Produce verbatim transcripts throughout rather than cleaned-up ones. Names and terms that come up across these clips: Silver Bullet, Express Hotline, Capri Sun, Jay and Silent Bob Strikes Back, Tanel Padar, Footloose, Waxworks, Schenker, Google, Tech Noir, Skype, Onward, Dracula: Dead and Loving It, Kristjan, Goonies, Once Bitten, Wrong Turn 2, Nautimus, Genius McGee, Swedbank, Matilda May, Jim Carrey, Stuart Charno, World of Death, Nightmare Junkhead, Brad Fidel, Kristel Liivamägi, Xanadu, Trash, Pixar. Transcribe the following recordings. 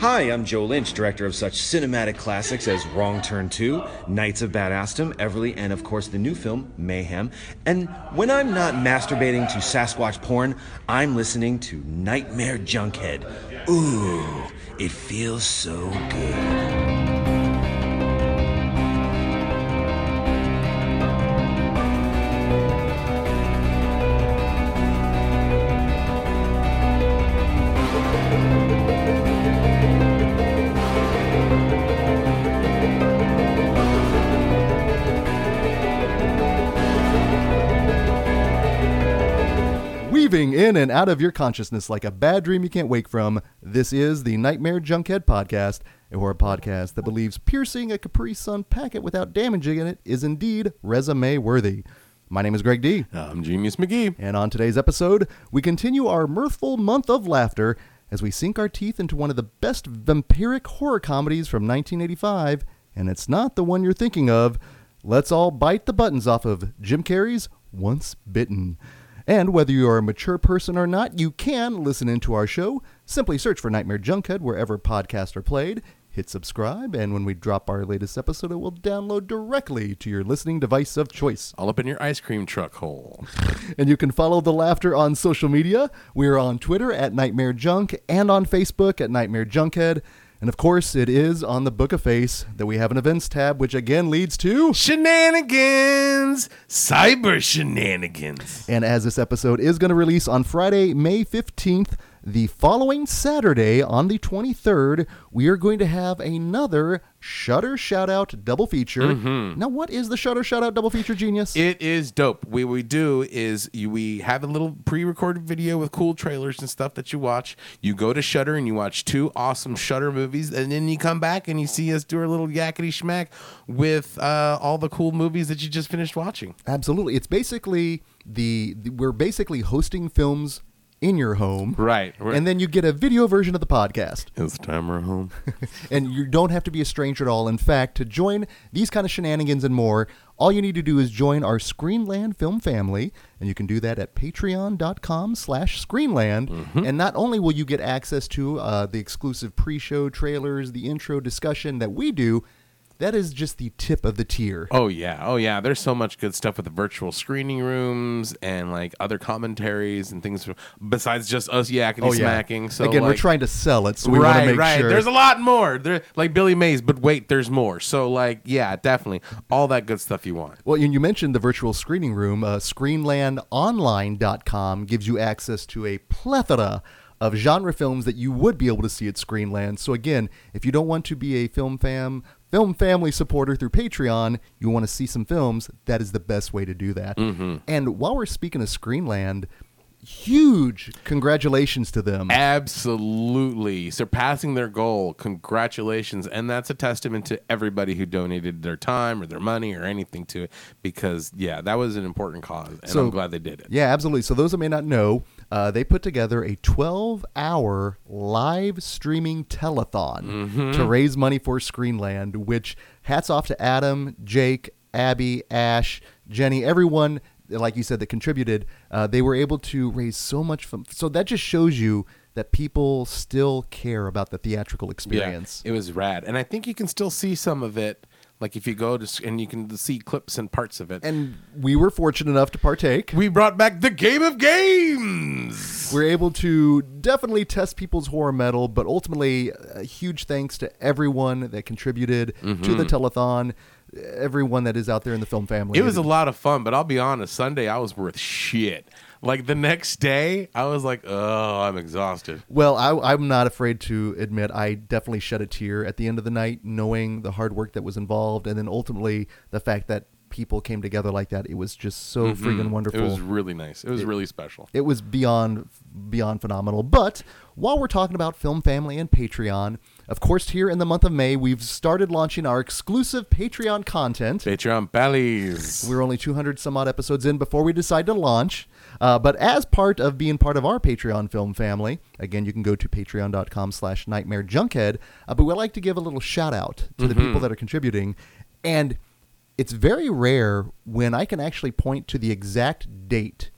Hi, I'm Joe Lynch, director of such cinematic classics as Wrong Turn two, Knights of Badassdom, Everly, and of course the new film, Mayhem. And when I'm not masturbating to Sasquatch porn, I'm listening to Nightmare Junkhead. Ooh, it feels so good. In and out of your consciousness like a bad dream you can't wake from, this is the Nightmare Junkhead Podcast, a horror podcast that believes piercing a Capri Sun packet without damaging it is indeed resume worthy. My name is Greg D. I'm Genius McGee. And on today's episode, we continue our mirthful month of laughter as we sink our teeth into one of the best vampiric horror comedies from nineteen eighty-five, and it's not the one you're thinking of. Let's all bite the buttons off of Jim Carrey's Once Bitten. And whether you are a mature person or not, you can listen into our show. Simply search for Nightmare Junkhead wherever podcasts are played. Hit subscribe, and when we drop our latest episode, it will download directly to your listening device of choice. All up in your ice cream truck hole. And you can follow the laughter on social media. We are on Twitter at Nightmare Junk and on Facebook at Nightmare Junkhead. And of course, it is on the Book of Face that we have an events tab, which again leads to shenanigans, cyber shenanigans. And as this episode is going to release on Friday, May fifteenth, the following Saturday on the twenty-third, we are going to have another Shudder Shoutout double feature. Mm-hmm. Now, what is the Shudder Shoutout double feature, Genius? It is dope. What we do is you, we have a little pre-recorded video with cool trailers and stuff that you watch. You go to Shudder and you watch two awesome Shudder movies, and then you come back and you see us do our little yakety schmack with uh, all the cool movies that you just finished watching. Absolutely. It's basically the, the we're basically hosting films in your home. Right. And then you get a video version of the podcast. It's time we're home. And you don't have to be a stranger at all. In fact, to join these kind of shenanigans and more, all you need to do is join our Screenland film family, and you can do that at patreon.com slash Screenland. Mm-hmm. And not only will you get access to uh, the exclusive pre-show trailers, the intro discussion that we do, that is just the tip of the tier. Oh, yeah. Oh, yeah. There's so much good stuff with the virtual screening rooms and, like, other commentaries and things besides just us yakety oh, yeah. smacking. So, again, like, we're trying to sell it, so we right, want to make right. sure. There's a lot more. There, like Billy Mays, but wait, there's more. So, like, yeah, definitely. All that good stuff you want. Well, and you mentioned the virtual screening room. Uh, Screenland Online dot com gives you access to a plethora of genre films that you would be able to see at Screenland. So, again, if you don't want to be a film fam... film family supporter through Patreon, you want to see some films, that is the best way to do that. Mm-hmm. And while we're speaking of Screenland, huge congratulations to them. Absolutely. Surpassing their goal. Congratulations. And that's a testament to everybody who donated their time or their money or anything to it because, yeah, that was an important cause, and so, I'm glad they did it. Yeah, absolutely. So those that may not know, uh, they put together a twelve-hour live streaming telethon mm-hmm. to raise money for Screenland, which hats off to Adam, Jake, Abby, Ash, Jenny, everyone, like you said, that contributed. Uh, they were able to raise so much fun. So that just shows you that people still care about the theatrical experience. Yeah, it was rad. And I think you can still see some of it. Like if you go to, and you can see clips and parts of it. And we were fortunate enough to partake. We brought back the Game of Games. We're able to definitely test people's horror metal, but ultimately a huge thanks to everyone that contributed mm-hmm. to the telethon. Everyone that is out there in the film family. It was a lot of fun, but I'll be honest, Sunday I was worth shit. Like the next day, I was like, oh, I'm exhausted. Well, I, I'm not afraid to admit I definitely shed a tear at the end of the night, knowing the hard work that was involved, and then ultimately the fact that people came together like that. It was just so mm-hmm. freaking wonderful. It was really nice. It was it, really special. It was beyond beyond phenomenal. But while we're talking about Film Family and Patreon, of course, here in the month of May, we've started launching our exclusive Patreon content. Patreon Bellies. We're only two hundred some odd episodes in before we decide to launch. Uh, but as part of being part of our Patreon Film Family, again, you can go to patreon.com slash Nightmare Junkhead. Uh, but we'd like to give a little shout out to mm-hmm. the people that are contributing. And it's very rare when I can actually point to the exact date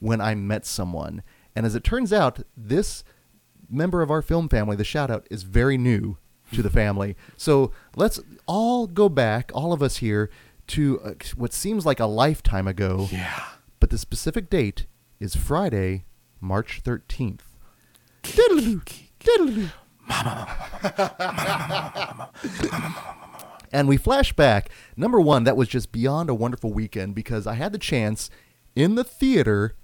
when I met someone. And as it turns out, this member of our film family, the shout out, is very new to the family. So let's all go back, all of us here, to uh, what seems like a lifetime ago. Yeah. But the specific date is Friday, March thirteenth. And we flash back. Number one, that was just beyond a wonderful weekend because I had the chance in the theater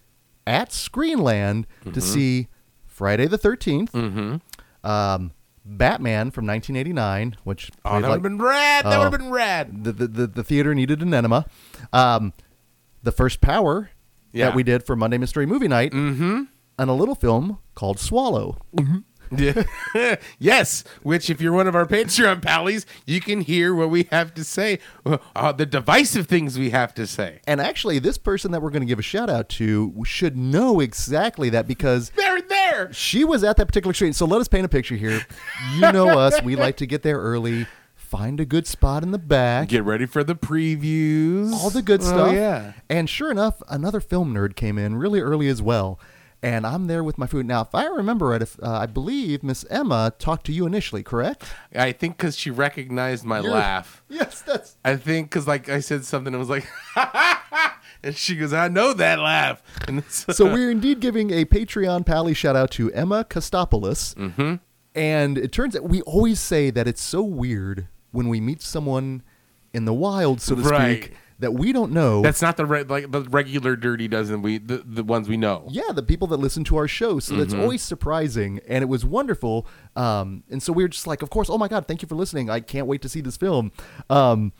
at Screenland mm-hmm. to see Friday the thirteenth, mm-hmm. um, Batman from nineteen eighty-nine, which... Oh, that like, would have been rad! That uh, would have been rad! The, the, the, the theater needed an enema. Um, the First Power yeah. that we did for Monday Mystery Movie Night, mm-hmm. and a little film called Swallow. Mm-hmm. Yeah. Yes, which if you're one of our Patreon pallies, you can hear what we have to say, uh, the divisive things we have to say. And actually, this person that we're going to give a shout out to should know exactly that because they're there. She was at that particular screen. So let us paint a picture here. You know us. We like to get there early, find a good spot in the back. Get ready for the previews. All the good stuff. Oh, yeah. And sure enough, another film nerd came in really early as well. And I'm there with my food. Now, if I remember right, if, uh, I believe Miss Emma talked to you initially, correct? I think because she recognized my You're, laugh. Yes, that's... I think because like I said something and was like, ha, ha, ha. And she goes, I know that laugh. And so we're indeed giving a Patreon pally shout out to Emma Kostopoulos. Mm-hmm. And it turns out we always say that it's so weird when we meet someone in the wild, so to right. speak. That we don't know. That's not the re- like the regular dirty dozen. We the, the ones we know. Yeah, the people that listen to our show. So mm-hmm. that's always surprising, and it was wonderful. Um, and so we were just like, of course, oh my God, thank you for listening. I can't wait to see this film. Um,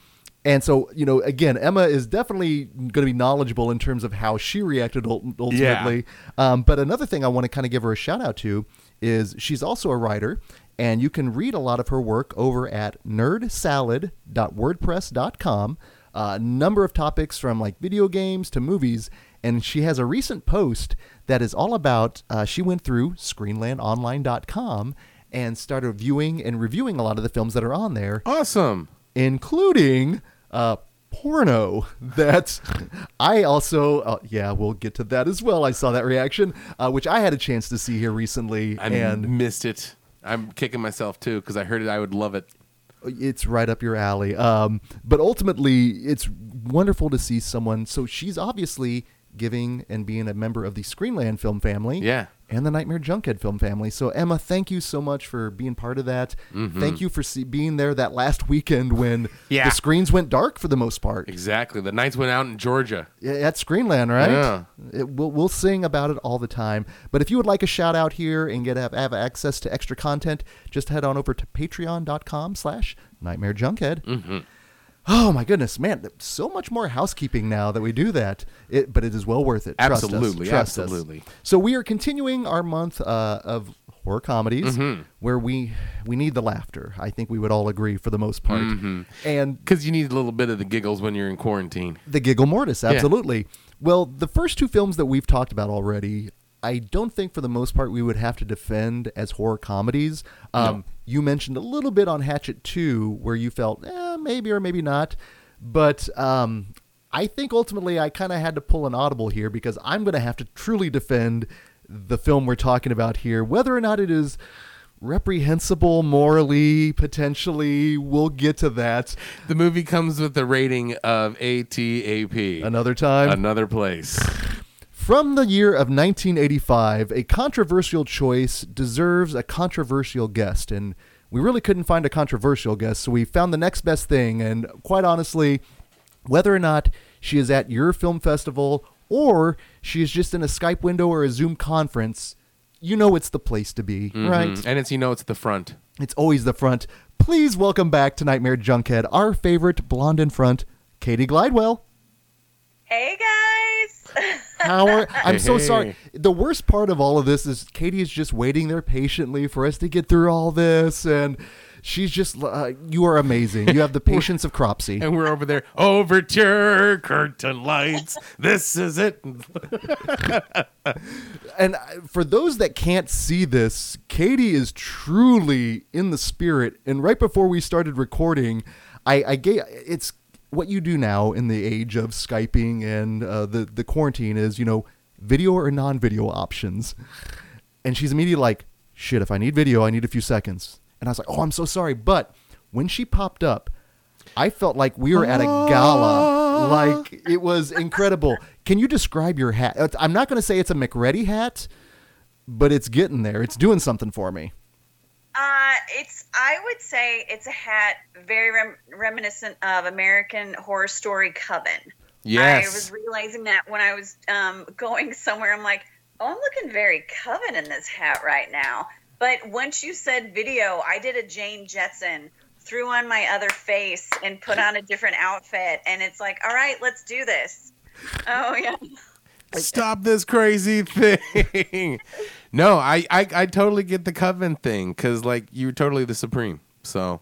and so you know, again, Emma is definitely going to be knowledgeable in terms of how she reacted ultimately. Yeah. Um, but another thing I want to kind of give her a shout out to is she's also a writer, and you can read a lot of her work over at nerd salad dot wordpress dot com. A uh, number of topics from like video games to movies. And she has a recent post that is all about, uh, she went through Screenland Online dot com and started viewing and reviewing a lot of the films that are on there. Awesome. Including uh, porno that I also, uh, yeah, we'll get to that as well. I saw that reaction, uh, which I had a chance to see here recently. I and missed it. I'm kicking myself too because I heard it. I would love it. It's right up your alley. Um, but ultimately, it's wonderful to see someone. So she's obviously giving and being a member of the Screenland film family. Yeah. And the Nightmare Junkhead film family. So, Emma, thank you so much for being part of that. Mm-hmm. Thank you for see, being there that last weekend when yeah. the screens went dark for the most part. Exactly. The nights went out in Georgia. Yeah, at Screenland, right? Yeah. It, we'll, we'll sing about it all the time. But if you would like a shout out here and get have, have access to extra content, just head on over to patreon dot com slash Nightmare Junkhead. Mm-hmm. Oh, my goodness, man. So much more housekeeping now that we do that, it, but it is well worth it. Absolutely. Trust us. Trust absolutely. Us. So we are continuing our month uh, of horror comedies mm-hmm. where we we need the laughter. I think we would all agree for the most part. Mm-hmm. And because you need a little bit of the giggles when you're in quarantine. The giggle mortis, absolutely. Yeah. Well, the first two films that we've talked about already, I don't think for the most part we would have to defend as horror comedies. Um, no. You mentioned a little bit on Hatchet two where you felt, eh, maybe or maybe not. But um, I think ultimately I kind of had to pull an audible here because I'm going to have to truly defend the film we're talking about here. Whether or not it is reprehensible morally, potentially, we'll get to that. The movie comes with a rating of A T A P. Another time. Another place. From the year of nineteen eighty-five, a controversial choice deserves a controversial guest, and we really couldn't find a controversial guest, so we found the next best thing, and quite honestly, whether or not she is at your film festival or she is just in a Skype window or a Zoom conference, you know it's the place to be, mm-hmm. right? And it's, you know, it's the front. It's always the front. Please welcome back to Nightmare Junkhead, our favorite blonde in front, Katie Glidewell. Hey, guys. How are, I'm hey, so sorry. The worst part of all of this is Katie is just waiting there patiently for us to get through all this. And she's just, uh, you are amazing. You have the patience of Cropsy. And we're over there. Overture, curtain lights. This is it. And for those that can't see this, Katie is truly in the spirit. And right before we started recording, I, I gave, it's, what you do now in the age of Skyping and uh, the, the quarantine is, you know, video or non-video options. And she's immediately like, shit, if I need video, I need a few seconds. And I was like, oh, I'm so sorry. But when she popped up, I felt like we were at a gala. Like, it was incredible. Can you describe your hat? I'm not going to say it's a McReady hat, but it's getting there. It's doing something for me. Uh, it's, I would say it's a hat very rem- reminiscent of American Horror Story Coven. Yes. I was realizing that when I was um, going somewhere, I'm like, oh, I'm looking very Coven in this hat right now. But once you said video, I did a Jane Jetson, threw on my other face and put on a different outfit. And it's like, all right, let's do this. Oh, yeah. Stop this crazy thing. No, I, I, I totally get the Coven thing because, like, you're totally the Supreme. So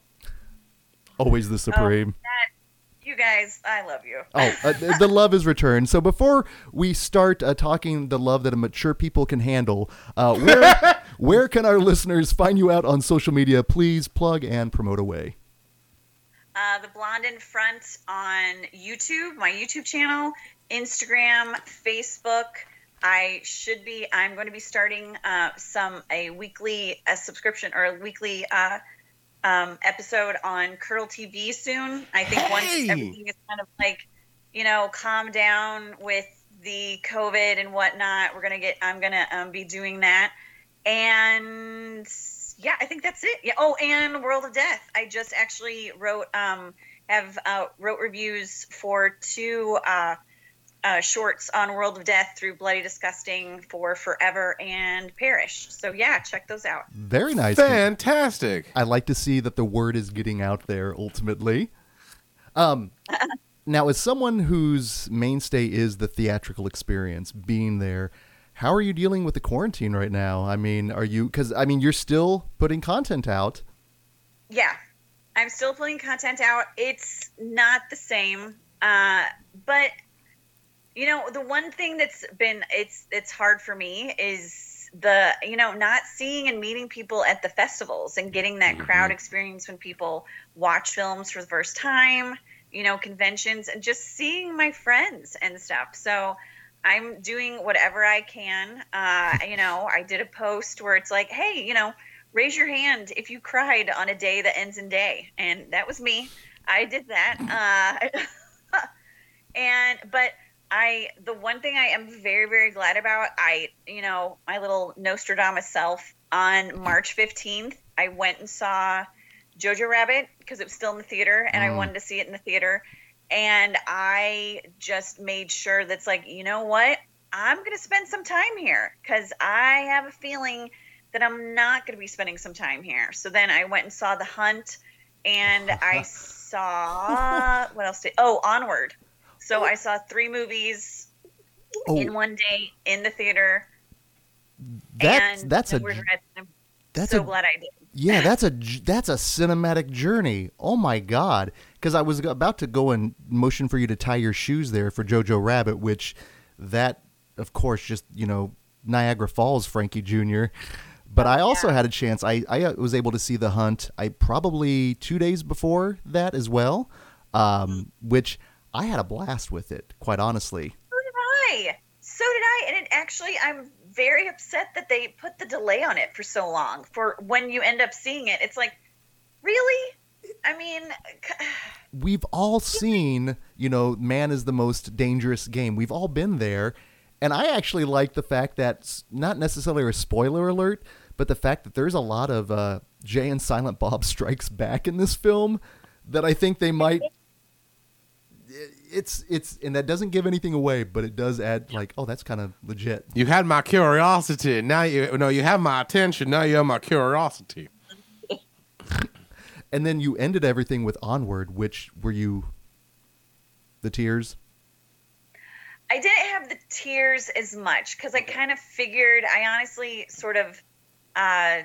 always the Supreme. Oh, that, you guys, I love you. Oh, uh, the love is returned. So before we start uh, talking the love that a mature people can handle, uh, where, where can our listeners find you out on social media? Please plug and promote away. Uh, the Blonde in Front on YouTube, my YouTube channel, Instagram, Facebook. I should be, I'm going to be starting uh, some, a weekly a subscription or a weekly uh, um, episode on Curl T V soon. I think hey! Once everything is kind of like, you know, calm down with the COVID and whatnot, we're going to get, I'm going to um, be doing that. And yeah, I think that's it. Yeah. Oh, and World of Death. I just actually wrote, um, have uh, wrote reviews for two, uh, Uh, shorts on World of Death through Bloody Disgusting for Forever and Perish. So yeah, check those out. Very nice. Fantastic. I like to see that the word is getting out there ultimately. Um, now, as someone whose mainstay is the theatrical experience, being there, how are you dealing with the quarantine right now? I mean, are you, because I mean, you're still putting content out. Yeah, I'm still putting content out. It's not the same, uh, but you know, the one thing that's been, it's it's hard for me is the, you know, not seeing and meeting people at the festivals and getting that mm-hmm. crowd experience when people watch films for the first time, you know, conventions and just seeing my friends and stuff. So I'm doing whatever I can. Uh, you know, I did a post where it's like, hey, you know, raise your hand if you cried on a day that ends in day. And that was me. I did that. Uh, and, but... I, the one thing I am very, very glad about, I, you know, my little Nostradamus self, on March fifteenth, I went and saw Jojo Rabbit because it was still in the theater and mm. I wanted to see it in the theater. And I just made sure that's like, you know what, I'm going to spend some time here because I have a feeling that I'm not going to be spending some time here. So then I went and saw The Hunt and I saw, what else did, oh, Onward. So I saw three movies oh. in one day in the theater. That's and that's a I'm that's so a, glad I did. Yeah, that's a that's a cinematic journey. Oh my God! Because I was about to go and motion for you to tie your shoes there for Jojo Rabbit, which that of course just you know Niagara Falls, Frankie Junior But I also yeah. had a chance. I I was able to see The Hunt. I probably two days before that as well, um, which. I had a blast with it, quite honestly. So did I. So did I. And it actually, I'm very upset that they put the delay on it for so long. For when you end up seeing it, it's like, really? I mean... We've all seen, you know, man is the most dangerous game. We've all been there. And I actually like the fact that, not necessarily a spoiler alert, but the fact that there's a lot of uh, Jay and Silent Bob Strikes Back in this film that I think they might... It's it's and that doesn't give anything away, but it does add like, oh, that's kind of legit. You had my curiosity. Now you no, you have my attention. Now you have my curiosity. And then you ended everything with Onward, which were you the tears? I didn't have the tears as much because I kind of figured. I honestly sort of. Uh,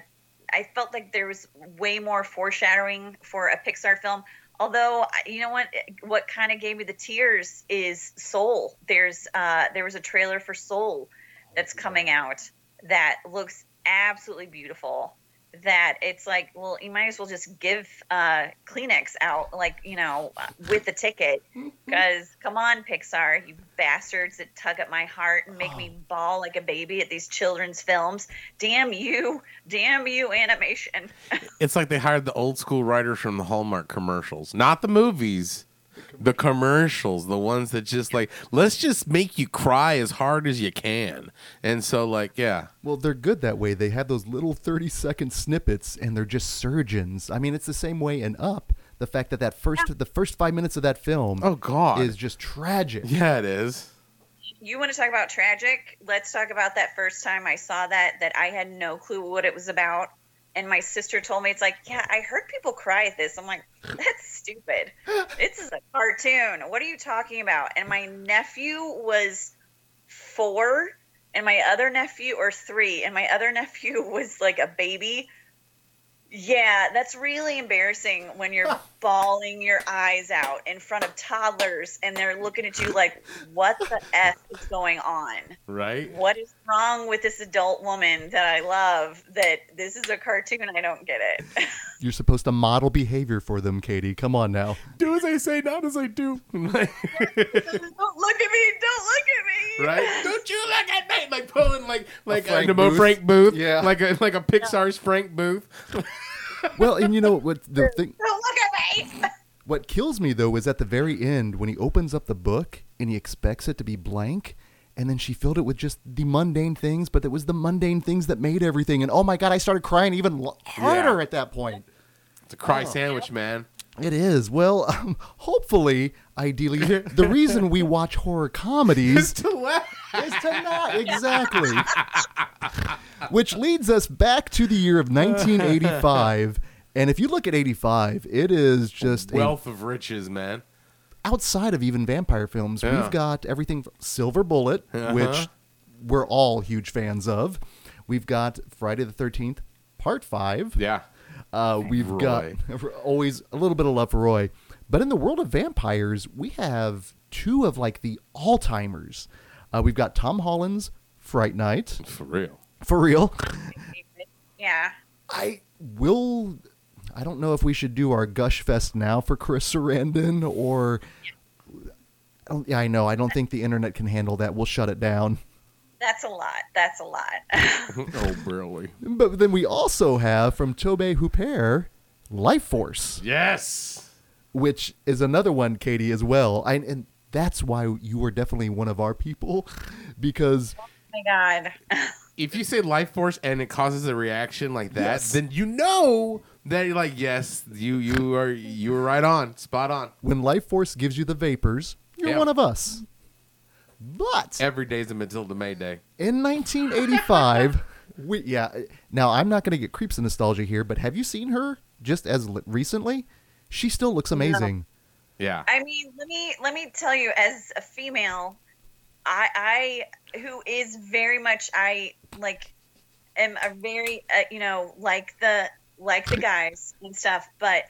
I felt like there was way more foreshadowing for a Pixar film. Although, you know what, what kind of gave me the tears is Soul. There's, uh, there was a trailer for Soul that's coming out that looks absolutely beautiful. that it's like, well, you might as well just give uh, Kleenex out, like, you know, with the ticket. Because come on, Pixar, you bastards that tug at my heart and make oh. me bawl like a baby at these children's films. Damn you. Damn you, animation. It's like they hired the old school writers from the Hallmark commercials. Not the movies, the commercials, the ones that just like, let's just make you cry as hard as you can. And so like, yeah, well, they're good that way. They have those little thirty second snippets and they're just surgeons. I mean, it's the same way in Up. The fact that that first yeah. the first five minutes of that film oh god is just tragic. Yeah, it is. You want to talk about tragic? Let's talk about that first time I saw that that I had no clue what it was about. And my sister told me, it's like, yeah, I heard people cry at this. I'm like, that's stupid. This is a cartoon. What are you talking about? And my nephew was four, and my other nephew, or three, and my other nephew was like a baby. Yeah, that's really embarrassing when you're bawling your eyes out in front of toddlers and they're looking at you like, what the F is going on? Right? What is wrong with this adult woman that I love that this is a cartoon? I don't get it. You're supposed to model behavior for them, Katie. Come on now. Do as I say, not as I do. Don't look at me. Don't look at me. Right? Don't you look at me. Like pulling like, like a, a Frank, Frank Booth. Yeah. Like a, like a Pixar's yeah. Frank Booth. Well, and you know what the thing? Don't look at me. What kills me though is at the very end when he opens up the book and he expects it to be blank, and then she filled it with just the mundane things. But it was the mundane things that made everything. And oh my god, I started crying even harder yeah. at that point. It's a cry oh. sandwich, man. It is. Well, um, hopefully, ideally, the reason we watch horror comedies is to laugh. Is to not. Exactly. Which leads us back to the year of nineteen eighty-five. And if you look at eighty-five, it is just a wealth a, of riches, man. Outside of even vampire films, yeah. we've got everything from Silver Bullet, uh-huh. which we're all huge fans of. We've got Friday the thirteenth, Part five. Yeah. Uh, we've Roy. got always a little bit of love for Roy. But in the world of vampires, we have two of like the all-timers. Uh, we've got Tom Holland's Fright Night. For real. For real. Yeah. I will. I don't know if we should do our gush fest now for Chris Sarandon or. I, don't, yeah, I know. I don't think the internet can handle that. We'll shut it down. That's a lot. That's a lot. Oh, really? But then we also have from Tobey Hooper, Life Force. Yes. Which is another one, Katie, as well. I, and that's why you were definitely one of our people, because. Oh my God. If you say Life Force and it causes a reaction like that, yes. then you know that you're like, yes, you you are you were right on, spot on. When Life Force gives you the vapors, you're yeah. one of us. But every day's a Matilda May Day. In nineteen eighty-five, we yeah. Now I'm not going to get creeps of nostalgia here, but have you seen her just as recently? She still looks amazing. No. Yeah. I mean, let me let me tell you, as a female, I I who is very much I like am a very uh, you know like the like the guys and stuff, but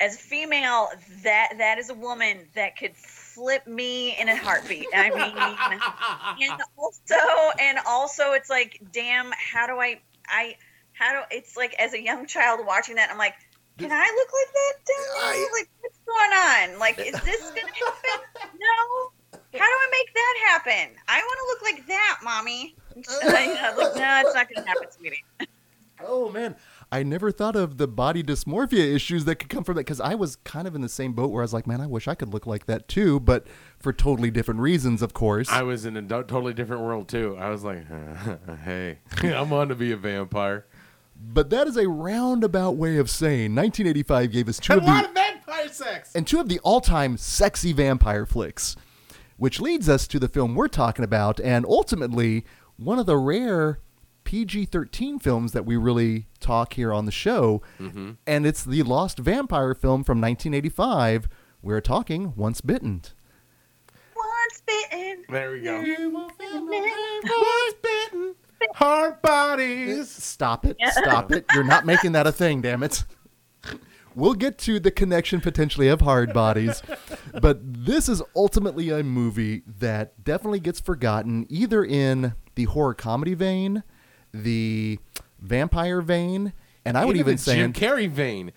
as a female, that that is a woman that could flip me in a heartbeat. I mean, and also, and also, it's like, damn, how do I, I, how do? It's like as a young child watching that, I'm like, can I look like that down there? Like, what's going on? Like, is this gonna happen? No. How do I make that happen? I want to look like that, mommy. And I was like, no, it's not gonna happen, sweetie. Oh man. I never thought of the body dysmorphia issues that could come from that, because I was kind of in the same boat where I was like, man, I wish I could look like that too, but for totally different reasons, of course. I was in a totally different world too. I was like, hey, I'm on to be a vampire. But that is a roundabout way of saying nineteen eighty-five gave us two a of the, lot of vampire sex and two of the all-time sexy vampire flicks, which leads us to the film we're talking about and ultimately one of the rare P G thirteen films that we really talk here on the show, mm-hmm. and it's the lost vampire film from nineteen eighty-five. We're talking Once Bitten. Once bitten. There we go. Once bitten. Hard bodies. Stop it. Stop it. You're not making that a thing, damn it. We'll get to the connection potentially of hard bodies, but this is ultimately a movie that definitely gets forgotten either in the horror comedy vein, the vampire vein, and I would even, even say Jim Carrey vein,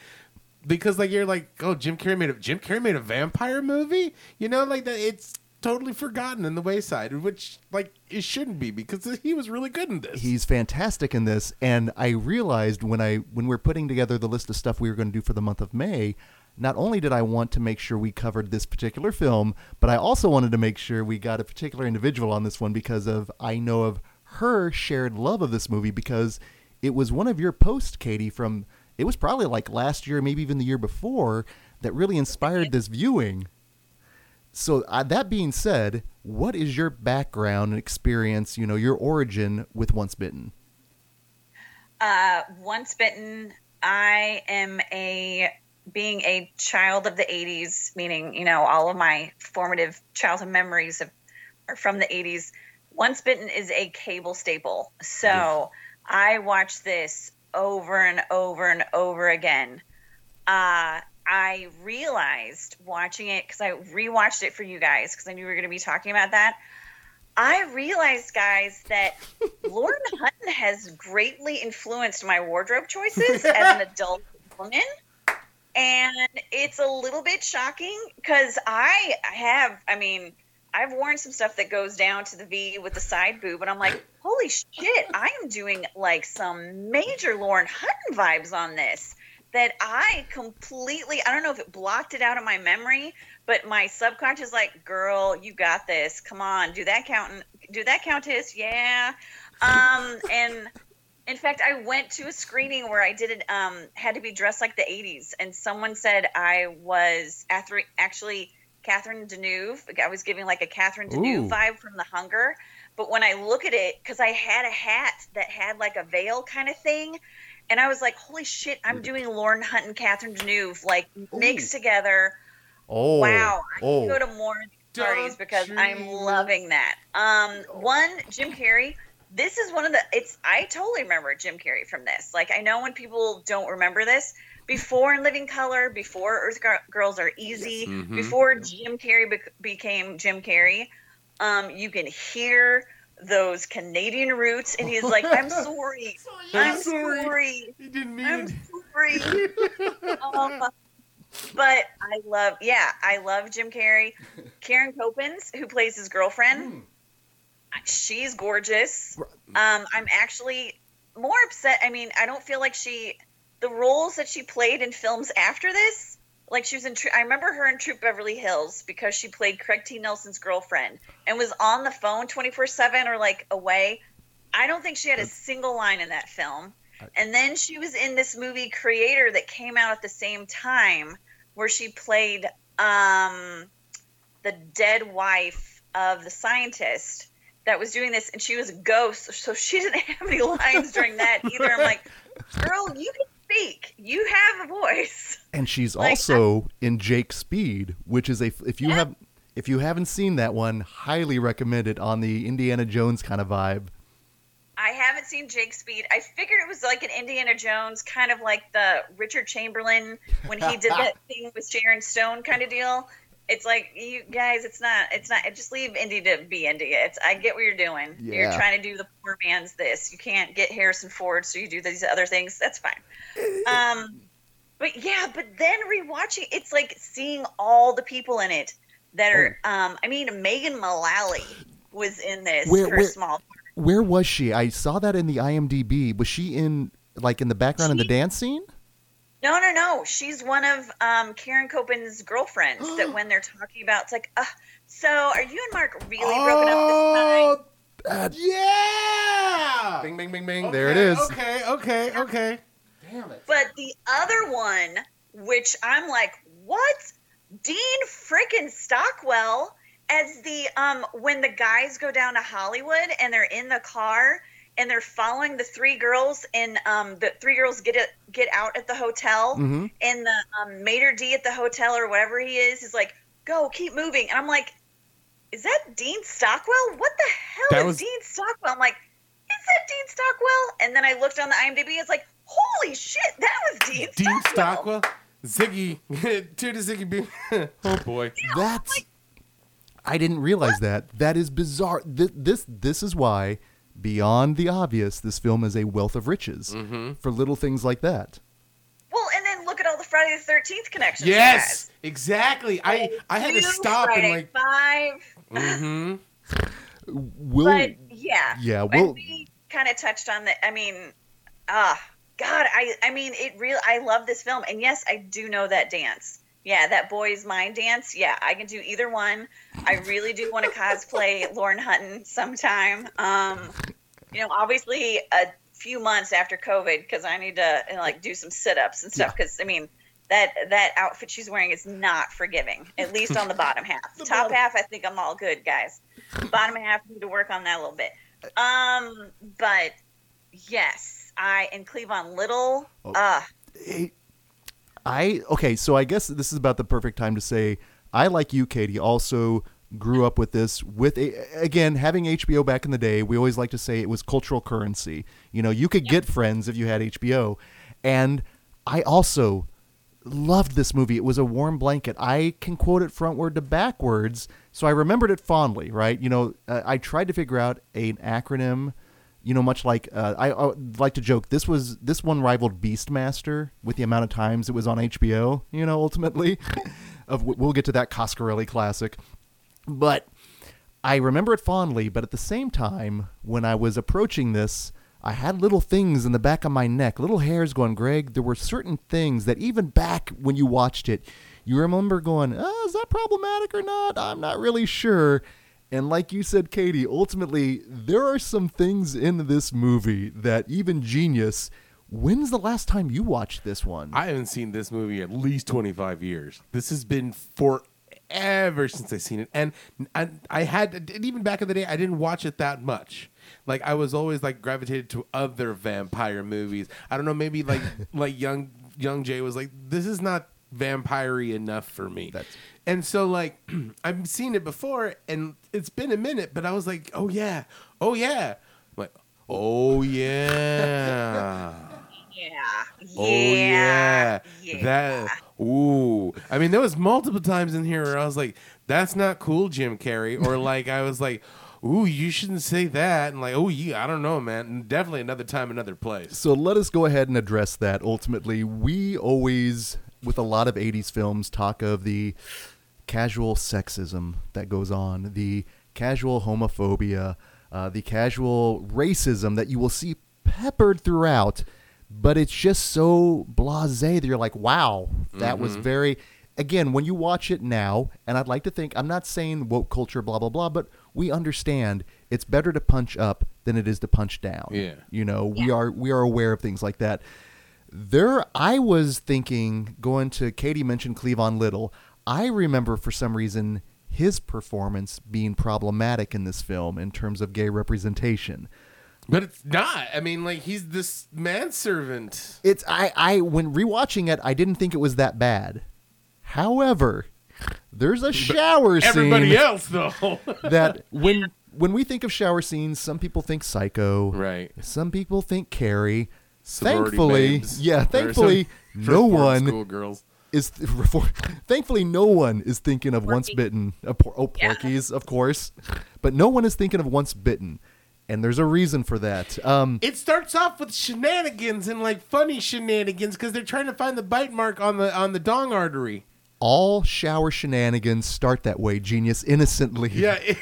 because like you're like, oh, Jim Carrey made a Jim Carrey made a vampire movie, you know, like that. It's totally forgotten in the wayside, which like it shouldn't be, because he was really good in this. He's fantastic in this, and I realized when I when we we're putting together the list of stuff we were going to do for the month of May. Not only did I want to make sure we covered this particular film, but I also wanted to make sure we got a particular individual on this one, because of I know of her shared love of this movie, because it was one of your posts, Katie, from it was probably like last year, maybe even the year before, that really inspired this viewing. So uh, that being said, what is your background and experience, you know, your origin with Once Bitten? Uh, Once Bitten, I am a... being a child of the eighties, meaning, you know, all of my formative childhood memories of, are from the eighties. Once Bitten is a cable staple. So mm. I watched this over and over and over again. Uh, I realized watching it, because I rewatched it for you guys, because I knew we were going to be talking about that. I realized, guys, that Lauren Hutton has greatly influenced my wardrobe choices as an adult woman. And it's a little bit shocking, because I have, I mean, I've worn some stuff that goes down to the V with the side boob, and I'm like, holy shit, I am doing like some major Lauren Hutton vibes on this that I completely, I don't know if it blocked it out of my memory, but my subconscious is like, girl, you got this. Come on, do that count, do that countess. Yeah. Um, and in fact, I went to a screening where I did it, um, had to be dressed like the eighties, and someone said I was actually Catherine Deneuve. I was giving like a Catherine Deneuve Ooh. vibe from The Hunger. But when I look at it, because I had a hat that had like a veil kind of thing, and I was like, holy shit, I'm doing Lauren Hunt and Catherine Deneuve like mixed Ooh. together. Oh, wow. I oh. can go to more stories because you... I'm loving that. Um, one, Jim Carrey. This is one of the, it's, I totally remember Jim Carrey from this. Like, I know when people don't remember this, before In Living Color, before Earth Girls Are Easy, yes. mm-hmm. before Jim Carrey be- became Jim Carrey, um, you can hear those Canadian roots, and he's like, I'm sorry, I'm sorry, he didn't mean I'm sorry. um, but I love, yeah, I love Jim Carrey. Karen Kopins, who plays his girlfriend, mm. she's gorgeous. Um, I'm actually more upset. I mean, I don't feel like she, the roles that she played in films after this, like she was in, I remember her in Troop Beverly Hills because she played Craig T. Nelson's girlfriend and was on the phone twenty-four seven or like away. I don't think she had a single line in that film. And then she was in this movie Creator that came out at the same time where she played um, the dead wife of the scientist that was doing this, and she was a ghost, so she didn't have any lines during that either. I'm like, girl, you can speak. You have a voice. And she's like, also I'm... in Jake Speed, which is a if you yeah. have if you haven't seen that one, highly recommend it on the Indiana Jones kind of vibe. I haven't seen Jake Speed. I figured it was like an Indiana Jones, kind of like the Richard Chamberlain when he did that thing with Sharon Stone kind of deal. It's like, you guys, it's not, it's not, just leave Indy to be Indy. It's, I get what you're doing. Yeah. You're trying to do the poor man's this. You can't get Harrison Ford, so you do these other things. That's fine. Um, but yeah, but then rewatching, it's like seeing all the people in it that are, oh. um, I mean, Megan Mullally was in this where, for where, a small part. Where was she? I saw that in the IMDb. Was she in, like, in the background she, in the dance scene? No, no, no. She's one of um, Karen Kopin's girlfriends that when they're talking about, it's like, uh, so are you and Mark really oh, broken up this time? Uh, yeah! Bing, bing, bing, bing. Okay, there it is. Okay, okay, okay. Damn it. But the other one, which I'm like, what? Dean freaking Stockwell as the, um, when the guys go down to Hollywood and they're in the car and they're following the three girls, and um, the three girls get it, get out at the hotel, mm-hmm. and the um, maitre d' at the hotel or whatever he is is like, "Go, keep moving." And I'm like, "Is that Dean Stockwell? What the hell that is was... Dean Stockwell?" I'm like, "Is that Dean Stockwell?" And then I looked on the IMDb. It's like, "Holy shit, that was Dean Stockwell." Dean Stockwell, Ziggy, two to Ziggy B. Oh boy, yeah, that's. Like, I didn't realize what? that. That is bizarre. This this, this is why. beyond the obvious, this film is a wealth of riches mm-hmm. for little things like that. Well, and then look at all the Friday the thirteenth connections. Yes, exactly. I, I had to stop Friday and like five. Mm-hmm. We'll, but yeah, yeah. We'll, we kind of touched on that. I mean, ah, uh, God, I, I mean, it real. I love this film, and yes, I do know that dance. Yeah, that boy's mine dance. Yeah, I can do either one. I really do want to cosplay Lauren Hutton sometime. Um, you know, obviously a few months after COVID, because I need to you know, like do some sit-ups and stuff. Because yeah. I mean, that that outfit she's wearing is not forgiving. At least on the bottom half. The top bottom. half, I think I'm all good, guys. Bottom half, need to work on that a little bit. Um, but yes, I and Cleavon Little. Oh. Uh, hey. I okay, so I guess this is about the perfect time to say I, like you, Katie, also grew up with this. With a, again, having H B O back in the day, we always like to say it was cultural currency. You know, you could yep. get Friends if you had H B O, and I also loved this movie. It was a warm blanket. I can quote it frontward to backwards, so I remembered it fondly. Right? You know, uh, I tried to figure out an acronym. You know, much like uh, I, I like to joke, this was this one rivaled Beastmaster with the amount of times it was on H B O. You know, ultimately, of we'll get to that Coscarelli classic, but I remember it fondly. But at the same time, when I was approaching this, I had little things in the back of my neck, little hairs going. Greg, there were certain things that even back when you watched it, you remember going, oh, "Is that problematic or not? I'm not really sure." And like you said, Katie, ultimately, there are some things in this movie that even genius. When's the last time you watched this one? I haven't seen this movie at least twenty-five years. This has been forever since I've seen it. And, and I had, even back in the day, I didn't watch it that much. Like, I was always, like, gravitated to other vampire movies. I don't know, maybe, like, like young, young Jay was like, this is not vampire-y enough for me. That's- And so, like, I've seen it before, and it's been a minute, but I was like, oh, yeah. Oh, yeah. I'm like, oh, yeah. yeah. Oh, yeah. yeah. That, ooh. I mean, there was multiple times in here where I was like, that's not cool, Jim Carrey. Or, like, I was like, ooh, you shouldn't say that. And, like, oh, yeah, I don't know, man. And definitely another time, another place. So let us go ahead and address that. Ultimately, we always, with a lot of eighties films, talk of the casual sexism that goes on, the casual homophobia, uh, the casual racism that you will see peppered throughout, but it's just so blasé that you're like, wow, that mm-hmm. was very... Again, when you watch it now, and I'd like to think, I'm not saying woke culture, blah, blah, blah, but we understand it's better to punch up than it is to punch down. Yeah. You know, yeah. we are we are aware of things like that. There, I was thinking, going to Katie mentioned Cleavon Little. I remember for some reason his performance being problematic in this film in terms of gay representation. But it's not. I mean, like, he's this manservant. It's I, I when rewatching it, I didn't think it was that bad. However, there's a shower but everybody scene. Everybody else, though. that when when we think of shower scenes, some people think Psycho. Right. Some people think Carrie. Thankfully, babes. yeah. Thankfully, no one girls. is. Th- thankfully, no one is thinking of Porky. Once Bitten. Uh, por- oh, Porkies, yeah. of course, but no one is thinking of Once Bitten, and there's a reason for that. Um, it starts off with shenanigans and like funny shenanigans because they're trying to find the bite mark on the on the dong artery. All shower shenanigans start that way, genius, innocently. Yeah. It-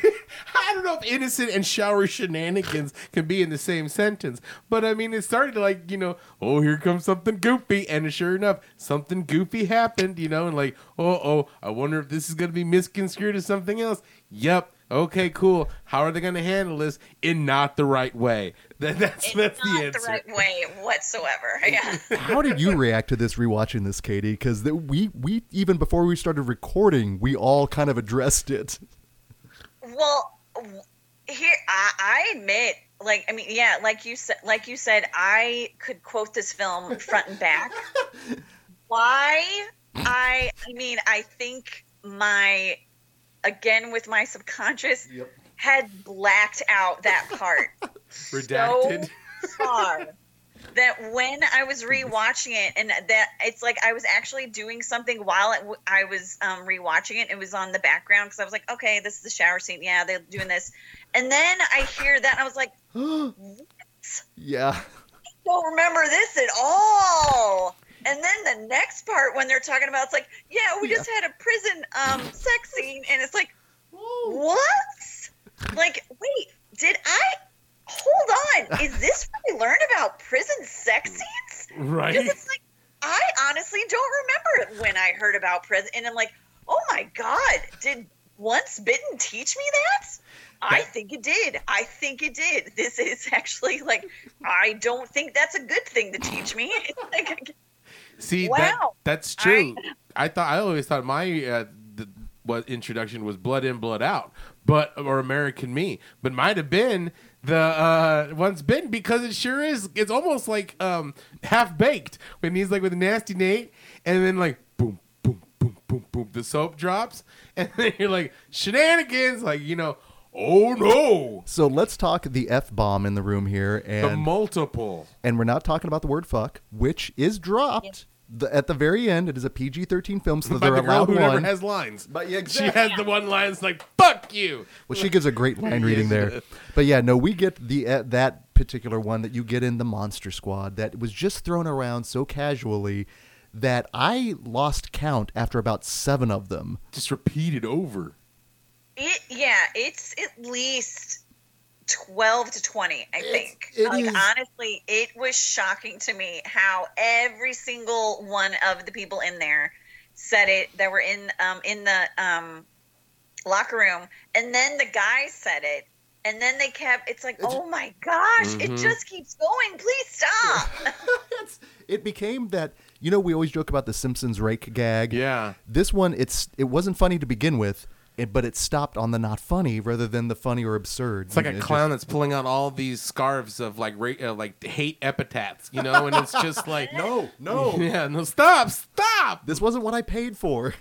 I don't know if innocent and shower shenanigans can be in the same sentence, but I mean, it started like, you know, oh, here comes something goofy, and sure enough, something goofy happened, you know, and like, oh, oh, I wonder if this is going to be misconstrued as something else. Yep. Okay, cool. How are they going to handle this in not the right way? That, that's in that's the answer. Not the right way whatsoever. Yeah. How did you react to this rewatching this, Katie? Because we we even before we started recording, we all kind of addressed it. Well, here I, I admit, like I mean, yeah, like you said, like you said, I could quote this film front and back. Why? I, I mean, I think my, again with my subconscious, yep. had blacked out that part redacted so far that when I was rewatching it, and that it's like I was actually doing something while it w- I was um, rewatching it. It was on the background because I was like, okay, this is the shower scene. Yeah, they're doing this. And then I hear that and I was like, what? Yeah. I don't remember this at all. And then the next part when they're talking about, it's like, yeah, we yeah. just had a prison um, sex scene. And it's like, whoa. What? Like, wait, did I? Hold on. Is this what we learned about prison sex scenes? Right. Because it's like, I honestly don't remember when I heard about prison. And I'm like, oh my God, did Once Bitten teach me that? I think it did. I think it did. This is actually like, I don't think that's a good thing to teach me. Like, see, wow. that, that's true. I, I thought I always thought my uh, the, what introduction was Blood In, Blood Out, but or American Me, but might have been the uh, Once Bitten, because it sure is. It's almost like um, Half Baked when he's like with Nasty Nate, and then like boom, boom, boom, boom, boom, the soap drops, and then you're like shenanigans, like you know. Oh, no. So let's talk the F-bomb in the room here. And, the multiple. And we're not talking about the word fuck, which is dropped yeah. the, at the very end. It is a P G thirteen film, so they're the allowed one. By the girl who never has lines. But yeah, exactly. She has yeah. the one line that's like, fuck you. Well, she gives a great line reading there. But yeah, no, we get the uh, that particular one that you get in the Monster Squad that was just thrown around so casually that I lost count after about seven of them. Just repeated over. It, yeah, it's at least twelve to twenty, I think. It, it like, is... honestly, it was shocking to me how every single one of the people in there said it that were in um, in the um, locker room. And then the guy said it. And then they kept, it's like, it's, oh my gosh, mm-hmm. it just keeps going. Please stop. It became that, you know, we always joke about the Simpsons rake gag. Yeah. This one, it's it wasn't funny to begin with. It, but it stopped on the not funny rather than the funny or absurd. It's like a it clown just... that's pulling out all these scarves of like uh, like hate epithets, you know, and it's just like no, no, yeah, no, stop, stop. This wasn't what I paid for.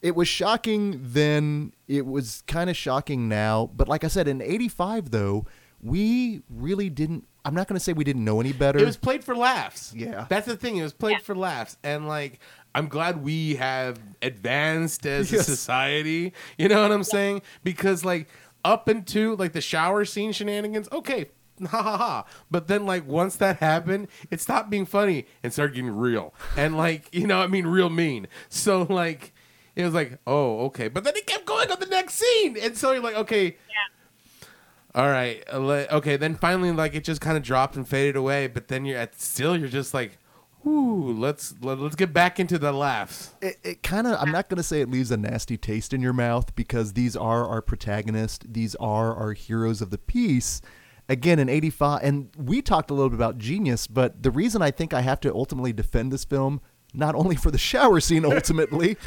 It was shocking then. It was kind of shocking now. But like I said, in eighty-five though, we really didn't. I'm not going to say we didn't know any better. It was played for laughs. Yeah, that's the thing. It was played yeah. for laughs, and like. I'm glad we have advanced as yes. a society. You know what I'm yeah. saying? Because like up into like the shower scene shenanigans, okay, ha ha ha. But then like once that happened, it stopped being funny and started getting real. And like, you know, I mean real mean. So like it was like, oh, okay. But then it kept going on the next scene. And so you're like, okay. Yeah. All right. Okay. Then finally like it just kind of dropped and faded away. But then you're at still you're just like, ooh, let's let, let's get back into the laughs. It, it kind of, I'm not going to say it leaves a nasty taste in your mouth because these are our protagonists. These are our heroes of the piece. Again, in eighty-five, and we talked a little bit about genius, but the reason I think I have to ultimately defend this film, not only for the shower scene ultimately,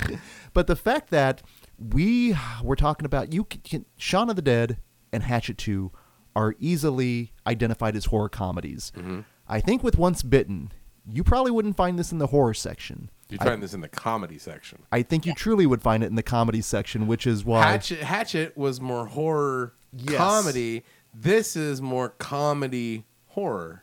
but the fact that we were talking about you, can, Shaun of the Dead and Hatchet two are easily identified as horror comedies. Mm-hmm. I think with Once Bitten, you probably wouldn't find this in the horror section. You'd find I, this in the comedy section. I think you truly would find it in the comedy section, which is why... Hatchet, Hatchet was more horror yes. comedy. This is more comedy horror.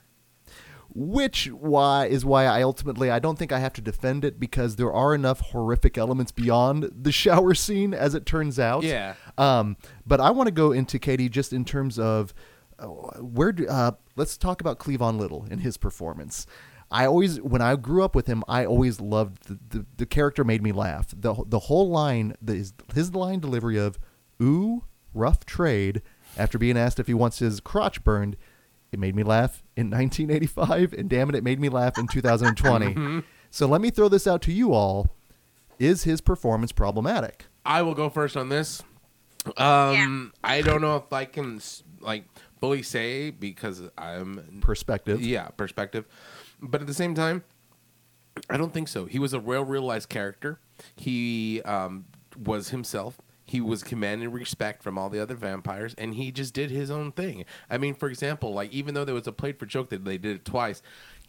Which why is why I ultimately... I don't think I have to defend it because there are enough horrific elements beyond the shower scene, as it turns out. Yeah. Um, but I want to go into, Katie, just in terms of... Uh, where do, uh, let's talk about Cleavon Little and his performance. I always, when I grew up with him, I always loved the, the, the character made me laugh. The the whole line, the, his, his line delivery of, ooh, rough trade, after being asked if he wants his crotch burned, it made me laugh in nineteen eighty-five, and damn it, it made me laugh in two thousand twenty. Mm-hmm. So let me throw this out to you all. Is his performance problematic? I will go first on this. Um, yeah. I don't know if I can, like, fully say, because I'm... Perspective. Yeah, perspective. But at the same time, I don't think so. He was a well-realized character. He um, was himself. He was commanding respect from all the other vampires, and he just did his own thing. I mean, for example, like even though there was a played for joke that they did it twice,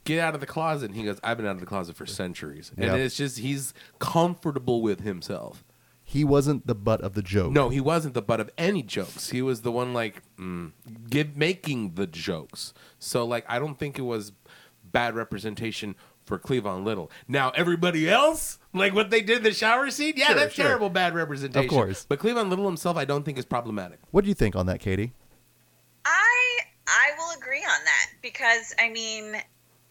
get out of the closet, and he goes, I've been out of the closet for centuries. Yep. And it's just he's comfortable with himself. He wasn't the butt of the joke. No, he wasn't the butt of any jokes. He was the one like mm, give, making the jokes. So like I don't think it was... bad representation for Cleavon Little. Now, everybody else, like what they did in the shower scene, yeah, sure, that's sure. terrible bad representation. Of course. But Cleavon Little himself, I don't think is problematic. What do you think on that, Katie? I I will agree on that because, I mean,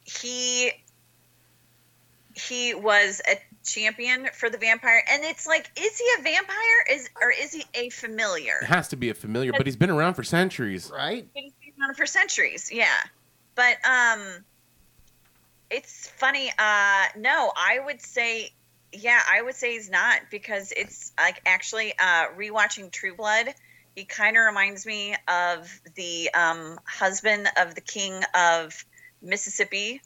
he he was a champion for the vampire. And it's like, is he a vampire is or is he a familiar? It has to be a familiar, but he's been around for centuries, right? He's been around for centuries, yeah. But, um... it's funny. Uh, no, I would say, yeah, I would say he's not because it's like actually uh, rewatching True Blood. He kind of reminds me of the um, husband of the king of Mississippi,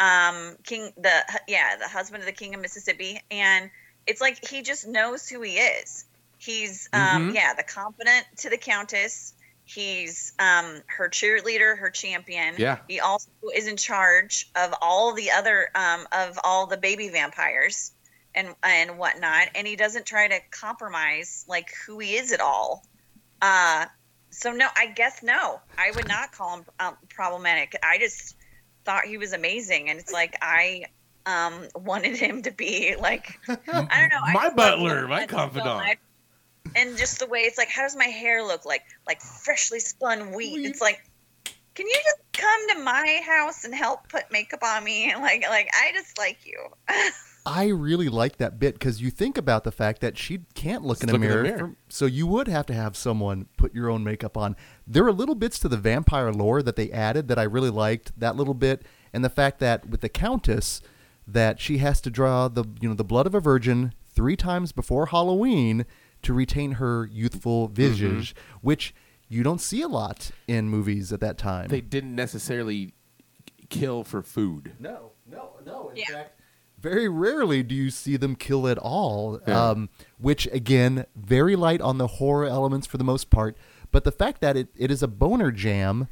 um, king the yeah the husband of the king of Mississippi, and it's like he just knows who he is. He's um, mm-hmm. yeah the confidant to the countess. He's um, her cheerleader, her champion. Yeah. He also is in charge of all the other um, of all the baby vampires and and whatnot. And he doesn't try to compromise like who he is at all. Uh, so no, I guess no, I would not call him um, problematic. I just thought he was amazing, and it's like I um, wanted him to be like I don't know my butler, my confidant. And just the way it's like, how does my hair look like? Like freshly spun wheat. It's like, can you just come to my house and help put makeup on me? Like, like I just like you. I really like that bit because you think about the fact that she can't look, in, look a mirror, in the mirror. So you would have to have someone put your own makeup on. There are little bits to the vampire lore that they added that I really liked, that little bit. And the fact that with the Countess, that she has to draw the, you know, the blood of a virgin three times before Halloween to retain her youthful visage, mm-hmm. which you don't see a lot in movies at that time. They didn't necessarily kill for food. No, no, no. In yeah. fact, very rarely do you see them kill at all, yeah. um, which, again, very light on the horror elements for the most part. But the fact that it, it is a boner jam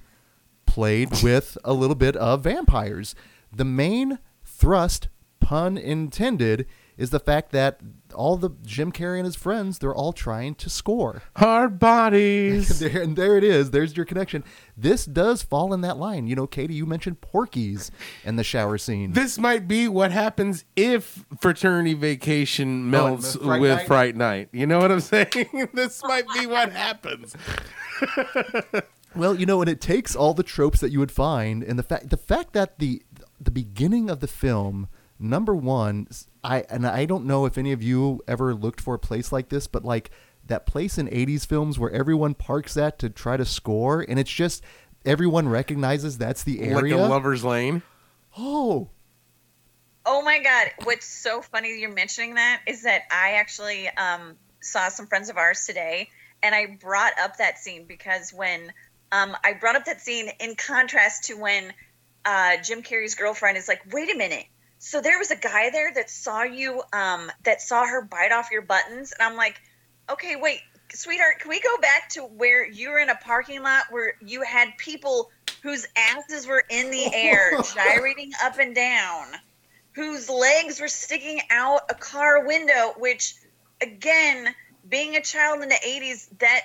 played with a little bit of vampires. The main thrust, pun intended, is the fact that all the Jim Carrey and his friends, they're all trying to score. Hard bodies. there, and there it is. There's your connection. This does fall in that line. You know, Katie, you mentioned Porky's and the shower scene. This might be what happens if Fraternity Vacation melts oh, Fright with Night? Fright Night. You know what I'm saying? This might be what happens. Well, you know, and it takes all the tropes that you would find. And the fact the fact that the the beginning of the film, number one, I and I don't know if any of you ever looked for a place like this, but like that place in eighties films where everyone parks at to try to score, and it's just everyone recognizes that's the area. Like a lover's lane. Oh. Oh my God. What's so funny you're mentioning that is that I actually um, saw some friends of ours today, and I brought up that scene because when um, I brought up that scene in contrast to when uh, Jim Carrey's girlfriend is like, wait a minute. So there was a guy there that saw you, um, that saw her bite off your buttons. And I'm like, okay, wait, sweetheart, can we go back to where you were in a parking lot where you had people whose asses were in the air, gyrating up and down, whose legs were sticking out a car window, which, again, being a child in the eighties, that,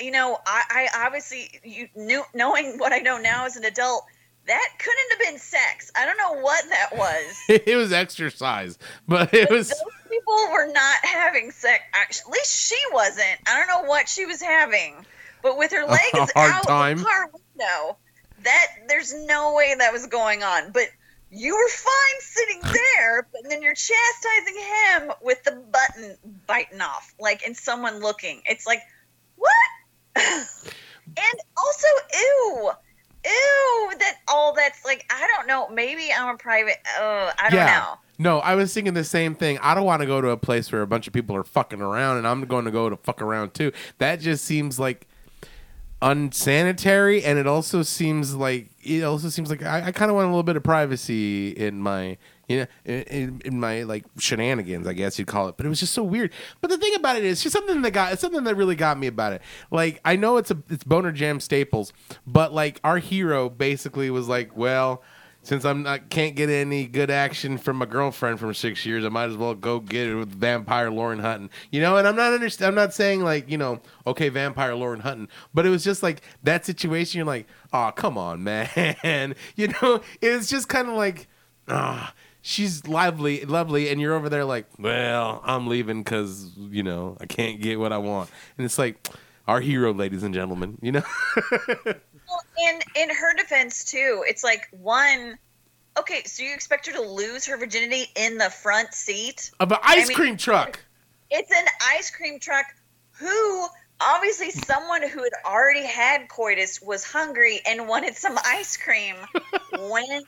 you know, I, I obviously, you knew, knowing what I know now as an adult, that couldn't have been sex. I don't know what that was. It was exercise, but it but was. Those people were not having sex. Actually, at least she wasn't. I don't know what she was having, but with her legs out the car window, that there's no way that was going on. But you were fine sitting there, but then you're chastising him with the button biting off, like, and someone looking. It's like, what? And also, ew. Ew, that all that's like, I don't know. Maybe I'm a private. Uh, I don't yeah. know. No, I was thinking the same thing. I don't want to go to a place where a bunch of people are fucking around and I'm going to go to fuck around too. That just seems like unsanitary. And it also seems like it also seems like I, I kind of want a little bit of privacy in my, you know, in, in my like shenanigans, I guess you'd call it. But it was just so weird. But the thing about it is just something that got it's something that really got me about it. Like, I know it's a it's boner jam staples, but like our hero basically was like, well, since I'm not can't get any good action from my girlfriend from six years, I might as well go get it with vampire Lauren Hutton. You know, and I'm not underst- I'm not saying like, you know, okay, vampire Lauren Hutton, but it was just like that situation. You're like, oh, come on, man. You know, it's just kind of like, ah. Oh. She's lively, lovely, and you're over there like, well, I'm leaving because, you know, I can't get what I want. And it's like, our hero, ladies and gentlemen, you know? Well, and in her defense, too, it's like, one, okay, so you expect her to lose her virginity in the front seat? Of an ice I mean, cream truck. It's an ice cream truck who... Obviously, someone who had already had coitus was hungry and wanted some ice cream when...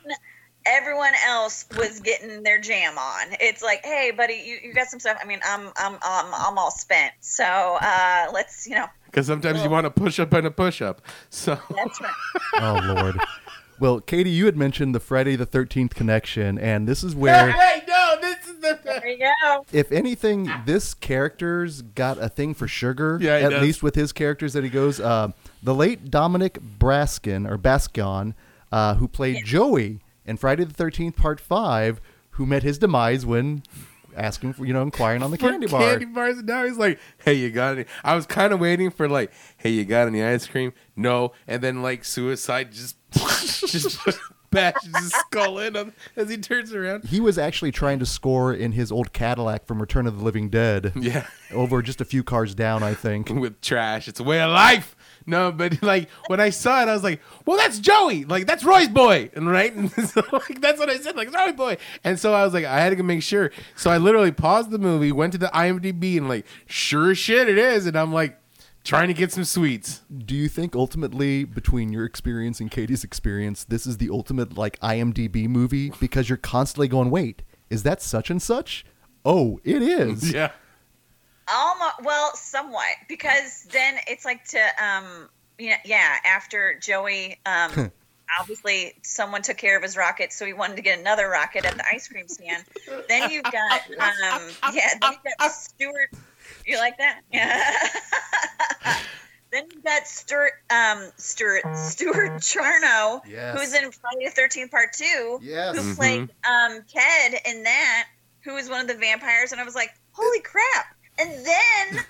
Everyone else was getting their jam on. It's like, hey, buddy, you, you got some stuff. I mean, I'm I'm I'm I'm all spent. So uh, let's, you know. Because sometimes well, you want a push up and a push up. So that's right. Oh Lord. Well, Katie, you had mentioned the Friday the thirteenth connection, and this is where. Hey, no, this is the. There you go. If anything, this character's got a thing for sugar. Yeah, he at does. Least with his characters that he goes. Uh, the late Dominic Braskin or Baskin, uh, who played yeah. Joey. And Friday the thirteenth, Part five, who met his demise when asking for, you know, inquiring on the candy bar. Candy bars, and now he's like, hey, you got any? I was kind of waiting for, like, hey, you got any ice cream? No. And then, like, suicide just, just bashes his skull in him as he turns around. He was actually trying to score in his old Cadillac from Return of the Living Dead. Yeah. Over just a few cars down, I think. With trash. It's a way of life. No, but like when I saw it, I was like, "Well, that's Joey. Like that's Roy's boy, and right." And so, like, that's what I said, like Roy's boy. And so I was like, I had to make sure. So I literally paused the movie, went to the I M D B, and like, sure shit, it is. And I'm like, trying to get some sweets. Do you think ultimately, between your experience and Katie's experience, this is the ultimate like I M D B movie because you're constantly going, "Wait, is that such and such? Oh, it is." Yeah. Almost, well, somewhat, because then it's like to, um, you know, yeah, after Joey, um, obviously someone took care of his rocket, so he wanted to get another rocket at the ice cream stand. Then you've got, um, yeah, then you've got Stuart, you like that? Yeah. Then you've got Stuart, um, Stuart, Stuart Charno, yes. Who's in Friday the thirteenth Part two, yes. Who mm-hmm. played um, Ted in that, who was one of the vampires, and I was like, holy crap. And then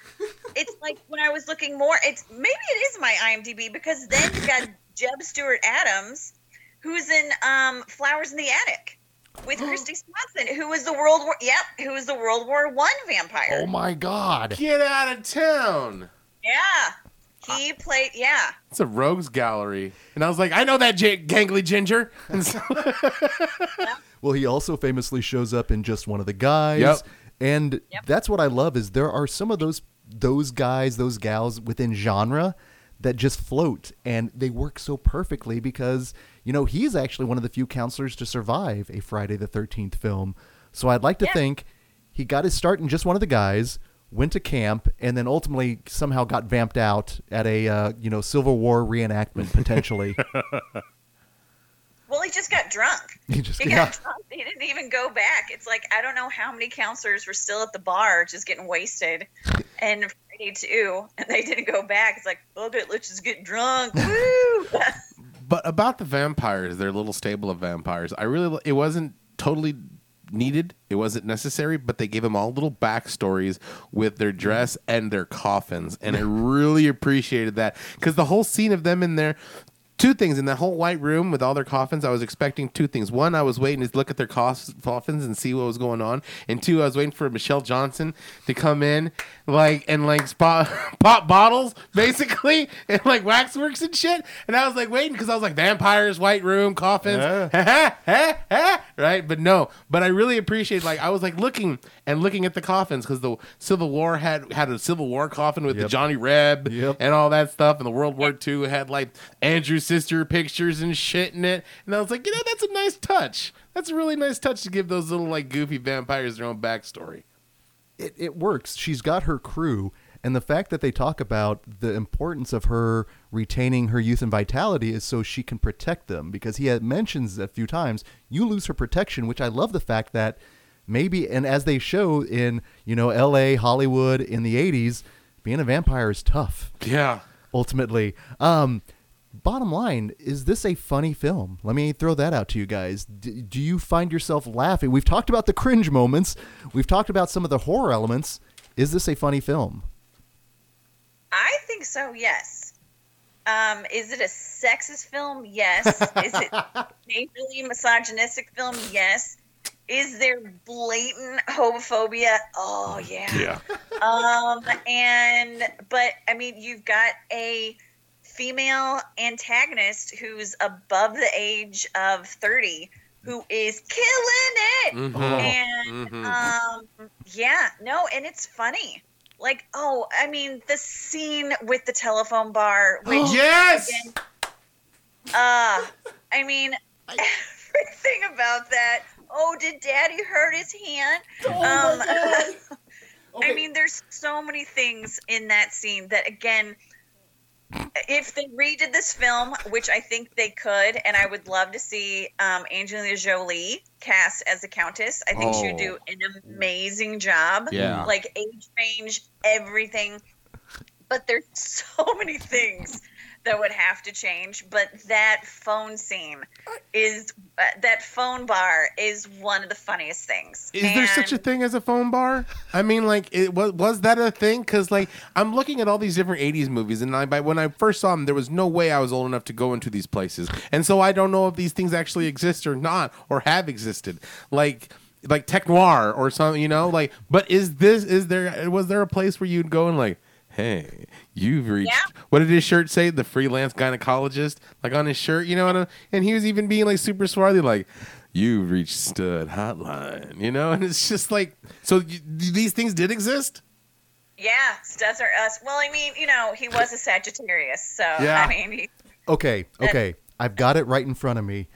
it's like when I was looking more, it's maybe it is my I M D B because then you got Jeb Stuart Adams, who's in um, Flowers in the Attic with Christy Swanson, who was the World War Yep, who was the World War One vampire. Oh my God! Get out of town. Yeah, he played. Yeah, it's a rogues gallery, and I was like, I know that j- gangly ginger. And so- yeah. Well, he also famously shows up in Just One of the Guys. Yep. And yep. That's what I love is there are some of those those guys, those gals within genre that just float and they work so perfectly because, you know, he's actually one of the few counselors to survive a Friday the thirteenth film. So I'd like to yeah. think he got his start in Just One of the Guys, went to camp, and then ultimately somehow got vamped out at a, uh, you know, Civil War reenactment potentially. Well, he just got drunk. He just he got yeah. drunk. He didn't even go back. It's like, I don't know how many counselors were still at the bar just getting wasted. And Friday too, and they didn't go back. It's like, well, let's just get drunk. Woo! But about the vampires, their little stable of vampires, I really, it wasn't totally needed. It wasn't necessary, but they gave them all little backstories with their dress and their coffins. And I really appreciated that because the whole scene of them in there, two things in that whole white room with all their coffins. I was expecting two things. One, I was waiting to look at their coffins and see what was going on. And two, I was waiting for Michelle Johnson to come in, like and like spot, pop bottles basically, and like waxworks and shit. And I was like waiting because I was like vampires, white room, coffins, yeah. Right? But no. But I really appreciate like I was like looking and looking at the coffins because the Civil War had had a Civil War coffin with yep. the Johnny Reb yep. and all that stuff, and the World War Two had like Andrew. Sister pictures and shit in it, and I was like, you know, that's a nice touch. That's a really nice touch to give those little like goofy vampires their own backstory. It it works. She's got her crew, and the fact that they talk about the importance of her retaining her youth and vitality is so she can protect them. Because he had mentions a few times, you lose her protection, which I love the fact that maybe, and as they show in you know L A Hollywood in the eighties, being a vampire is tough. Yeah, ultimately. Um. bottom line, is this a funny film? Let me throw that out to you guys. D- do you find yourself laughing? We've talked about the cringe moments. We've talked about some of the horror elements. Is this a funny film? I think so, yes. Um, is it a sexist film? Yes. Is it a majorly misogynistic film? Yes. Is there blatant homophobia? Oh, yeah. Yeah. Um, and, but, I mean, you've got a female antagonist who's above the age of thirty who is killing it. Mm-hmm. And, mm-hmm. um, yeah, no, and it's funny. Like, oh, I mean, the scene with the telephone bar. Which, yes! Again, uh, I mean, everything about that. Oh, did Daddy hurt his hand? Oh, um, my God. Okay. I mean, there's so many things in that scene that, again, if they redid this film, which I think they could, and I would love to see um, Angelina Jolie cast as the Countess. I think oh. she would do an amazing job. Yeah. Like, age range, everything. But there's so many things that would have to change, but that phone scene is uh, that phone bar is one of the funniest things. Is and... there such a thing as a phone bar? I mean, like, it was, was that a thing? Because, like, I'm looking at all these different eighties movies, and I, by, when I first saw them, there was no way I was old enough to go into these places, and so I don't know if these things actually exist or not, or have existed, like like tech noir or something, you know, like. But is this is there was there a place where you'd go and like, hey, you've reached, yeah. what did his shirt say? The freelance gynecologist, like on his shirt, you know what I mean? And he was even being like super swarthy, like, you've reached stud hotline, you know? And it's just like, so you, these things did exist? Yeah, studs are us. Well, I mean, you know, he was a Sagittarius, so yeah. I mean. He, okay, okay, I've got it right in front of me.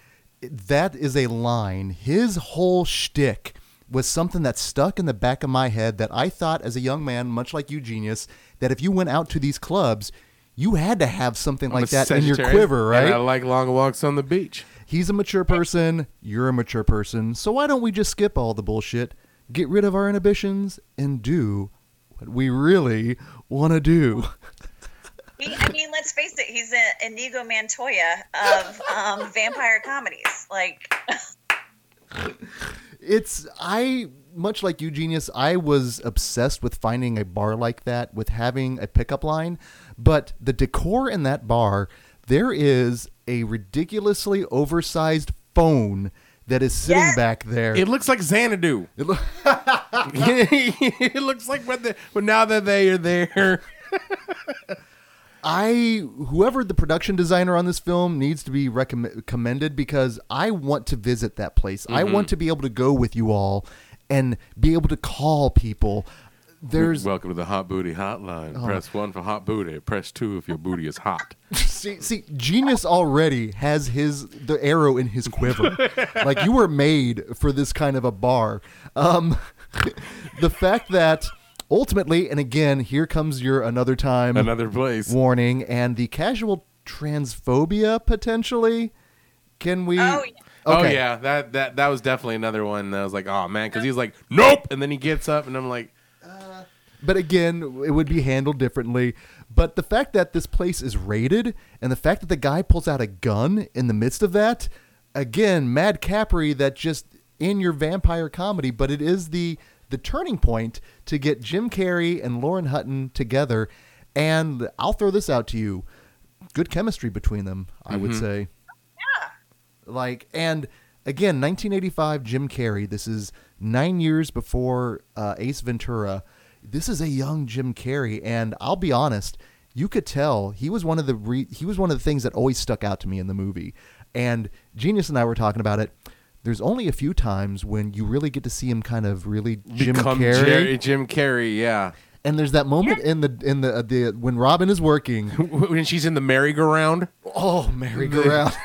That is a line. His whole shtick was something that stuck in the back of my head that I thought as a young man, much like you, Genius, that if you went out to these clubs, you had to have something I'm like that in your quiver, right? And I like long walks on the beach. He's a mature person. You're a mature person. So why don't we just skip all the bullshit, get rid of our inhibitions, and do what we really want to do? He, I mean, let's face it. He's an Inigo Montoya of um, vampire comedies. Like... It's, I, much like you, Genius, I was obsessed with finding a bar like that, with having a pickup line. But the decor in that bar, there is a ridiculously oversized phone that is sitting yes. back there. It looks like Xanadu. It, lo- it looks like when, the, when now that they are there. I, whoever the production designer on this film needs to be recommended commended because I want to visit that place. Mm-hmm. I want to be able to go with you all and be able to call people. There's welcome to the Hot Booty Hotline. Oh. Press one for hot booty. Press two if your booty is hot. See, see, Genius already has his the arrow in his quiver. Like, you were made for this kind of a bar. Um, the fact that. Ultimately, and again, here comes your another time, another place warning, and the casual transphobia potentially. Can we? Oh yeah, okay. oh, yeah. That that that was definitely another one. That I was like, oh man, because he's like, nope, and then he gets up, and I'm like, uh. But again, it would be handled differently. But the fact that this place is raided, and the fact that the guy pulls out a gun in the midst of that, again, Mad Capri, that just in your vampire comedy, but it is the. the turning point to get Jim Carrey and Lauren Hutton together. And I'll throw this out to you. Good chemistry between them, I mm-hmm. would say. Yeah. Like, and again, nineteen eighty-five Jim Carrey. This is nine years before uh, Ace Ventura. This is a young Jim Carrey. And I'll be honest, you could tell he was one of the re- he was one of the things that always stuck out to me in the movie. And Genius and I were talking about it. There's only a few times when you really get to see him kind of really Jim Become Carrey. Jerry, Jim Carrey, yeah. And there's that moment yeah. in the in the, the when Robin is working. When she's in the merry-go-round. Oh, merry-go-round.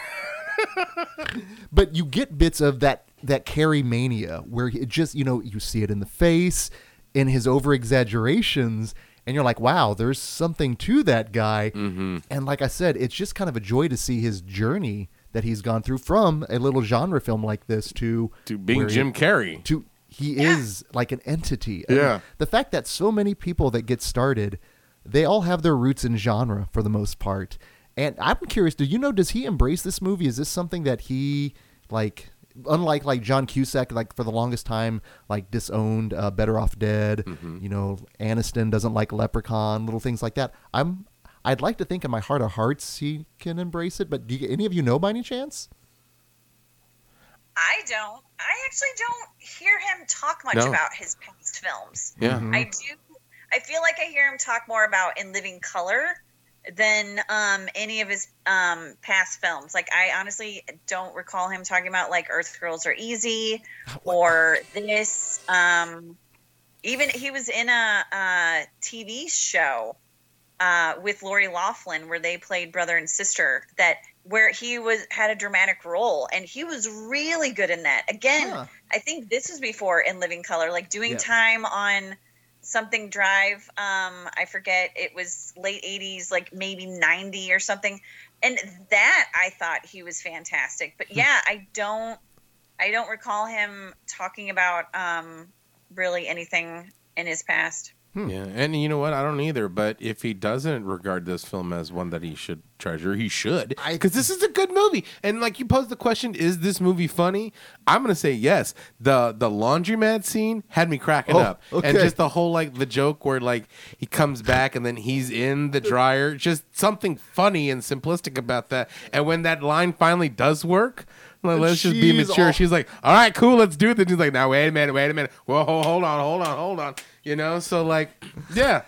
But you get bits of that, that Carrey mania where it just, you know, you see it in the face, in his over-exaggerations, and you're like, wow, there's something to that guy. Mm-hmm. And like I said, it's just kind of a joy to see his journey that he's gone through from a little genre film like this to... To being Jim he, Carrey. To He yeah. is like an entity. I yeah. mean, the fact that so many people that get started, they all have their roots in genre for the most part. And I'm curious, do you know, does he embrace this movie? Is this something that he, like, unlike like John Cusack, like for the longest time, like disowned uh, Better Off Dead, mm-hmm. you know, Aniston doesn't like Leprechaun, little things like that. I'm, I'd like to think in my heart of hearts he can embrace it, but do you, any of you know by any chance? I don't. I actually don't hear him talk much no. about his past films. Yeah. Mm-hmm. I do. I feel like I hear him talk more about In Living Color than um, any of his um, past films. Like, I honestly don't recall him talking about, like, Earth Girls Are Easy or this. Um, even he was in a, a T V show uh, with Lori Loughlin where they played brother and sister that – where he was had a dramatic role, and he was really good in that. Again, huh. I think this was before In Living Color, like doing yeah. time on something Drive. Um, I forget, it was late eighties, like maybe ninety or something. And that I thought he was fantastic. But yeah, I don't, I don't recall him talking about um, really anything in his past. Hmm. Yeah, and you know what? I don't either. But if he doesn't regard this film as one that he should treasure, he should, because this is a good movie. And like you posed the question, is this movie funny? I'm gonna say yes. the The laundromat scene had me cracking oh, up, okay. and just the whole like the joke where like he comes back and then he's in the dryer. Just something funny and simplistic about that. And when that line finally does work. Like, let's just be mature. All- She's like, all right, cool, let's do it. Then he's like, now, wait a minute, wait a minute. Whoa, hold on, hold on, hold on. You know, so like, yeah.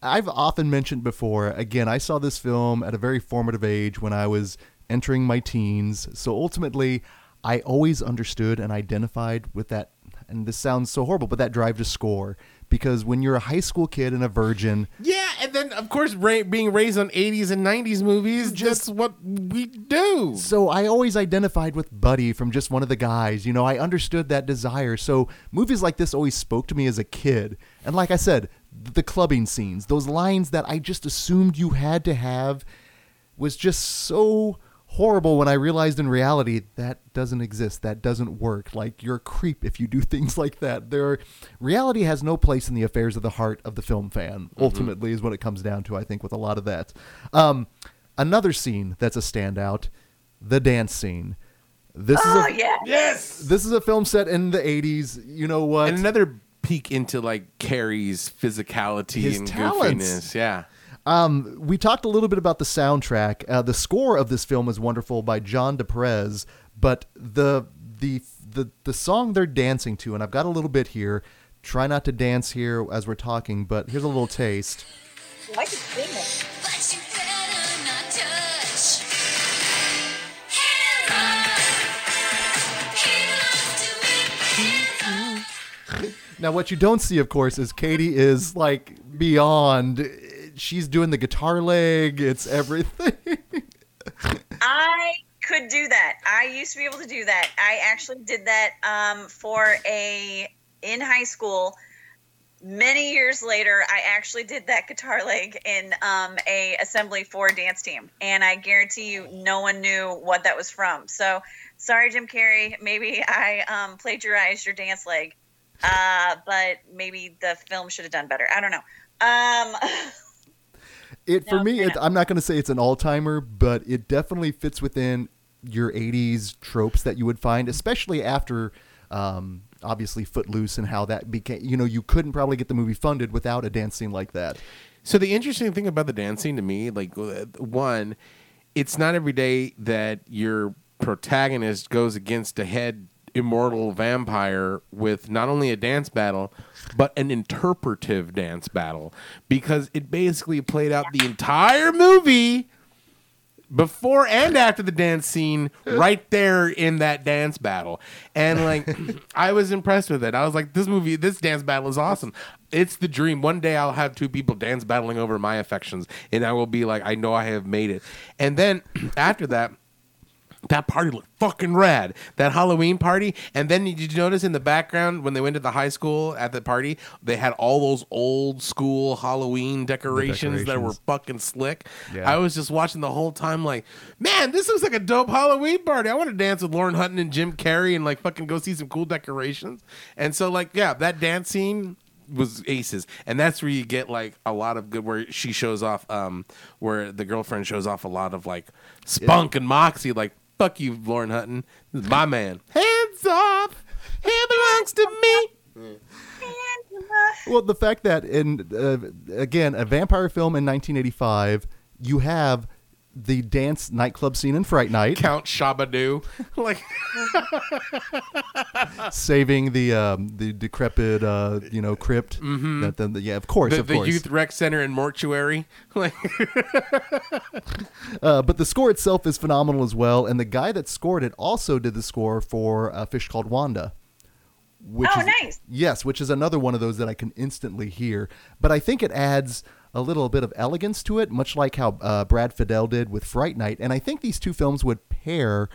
I've often mentioned before, again, I saw this film at a very formative age when I was entering my teens. So ultimately, I always understood and identified with that. And this sounds so horrible, but that drive to score. Because when you're a high school kid and a virgin. Yeah, and then, of course, ra- being raised on eighties and nineties movies, just, that's what we do. So I always identified with Buddy from Just One of the Guys. You know, I understood that desire. So movies like this always spoke to me as a kid. And like I said, the clubbing scenes, those lines that I just assumed you had to have was just so horrible when I realized in reality that doesn't exist. That doesn't work. Like, you're a creep if you do things like that. There are, reality has no place in the affairs of the heart of the film fan, mm-hmm. ultimately, is what it comes down to, I think, with a lot of that. Um, another scene that's a standout, the dance scene. This oh, is a, yes. yes! This is a film set in the eighties. You know what? And another peek into, like, Carrey's physicality His and talents. Goofiness. Yeah. Um, we talked a little bit about the soundtrack. Uh, the score of this film is wonderful by John DePerez, but the, the, the, the song they're dancing to, and I've got a little bit here, try not to dance here as we're talking, but here's a little taste. Well, I can sing it. But you better not touch. Head on. Head on to it. Now, what you don't see, of course, is Katie is like beyond. She's doing the guitar leg. It's everything. I could do that. I used to be able to do that. I actually did that um, for a in high school. Many years later, I actually did that guitar leg in um, a assembly for a dance team, and I guarantee you, no one knew what that was from. So, sorry, Jim Carrey. Maybe I um, plagiarized your dance leg, uh, but maybe the film should have done better. I don't know. Um, It for no, me, it, I'm not going to say it's an all-timer, but it definitely fits within your eighties tropes that you would find, especially after, um, obviously, Footloose and how that became, you know, you couldn't probably get the movie funded without a dance scene like that. So the interesting thing about the dance scene to me, like, one, it's not every day that your protagonist goes against a head immortal vampire with not only a dance battle, but an interpretive dance battle, because it basically played out the entire movie before and after the dance scene right there in that dance battle. And like, I was impressed with it. I was like, this movie, this dance battle is awesome. It's the dream. One day I'll have two people dance battling over my affections, and I will be like, I know I have made it. And then after that, that party looked fucking rad. That Halloween party. And then did you notice in the background when they went to the high school at the party, they had all those old school Halloween decorations, decorations. that were fucking slick. Yeah. I was just watching the whole time like, man, this looks like a dope Halloween party. I want to dance with Lauren Hutton and Jim Carrey and like fucking go see some cool decorations. And so like, yeah, that dance scene was aces. And that's where you get like a lot of good, where she shows off, um, where the girlfriend shows off a lot of like spunk yeah. and moxie. Like, fuck you, Lauren Hutton. This is my man. Hands off. He belongs to me. Well, the fact that in, uh, again, a vampire film in nineteen eighty-five, you have the dance nightclub scene in Fright Night. Count Shabadoo. Like saving the um, the decrepit uh, you know crypt. Mm-hmm. That then the, yeah, of course, the, of the course. The youth rec center and mortuary. Like uh, but the score itself is phenomenal as well, and the guy that scored it also did the score for A Fish Called Wanda. Which oh, is, nice. Yes, which is another one of those that I can instantly hear, but I think it adds a little bit of elegance to it, much like how uh, Brad Fidel did with Fright Night. And I think these two films would pair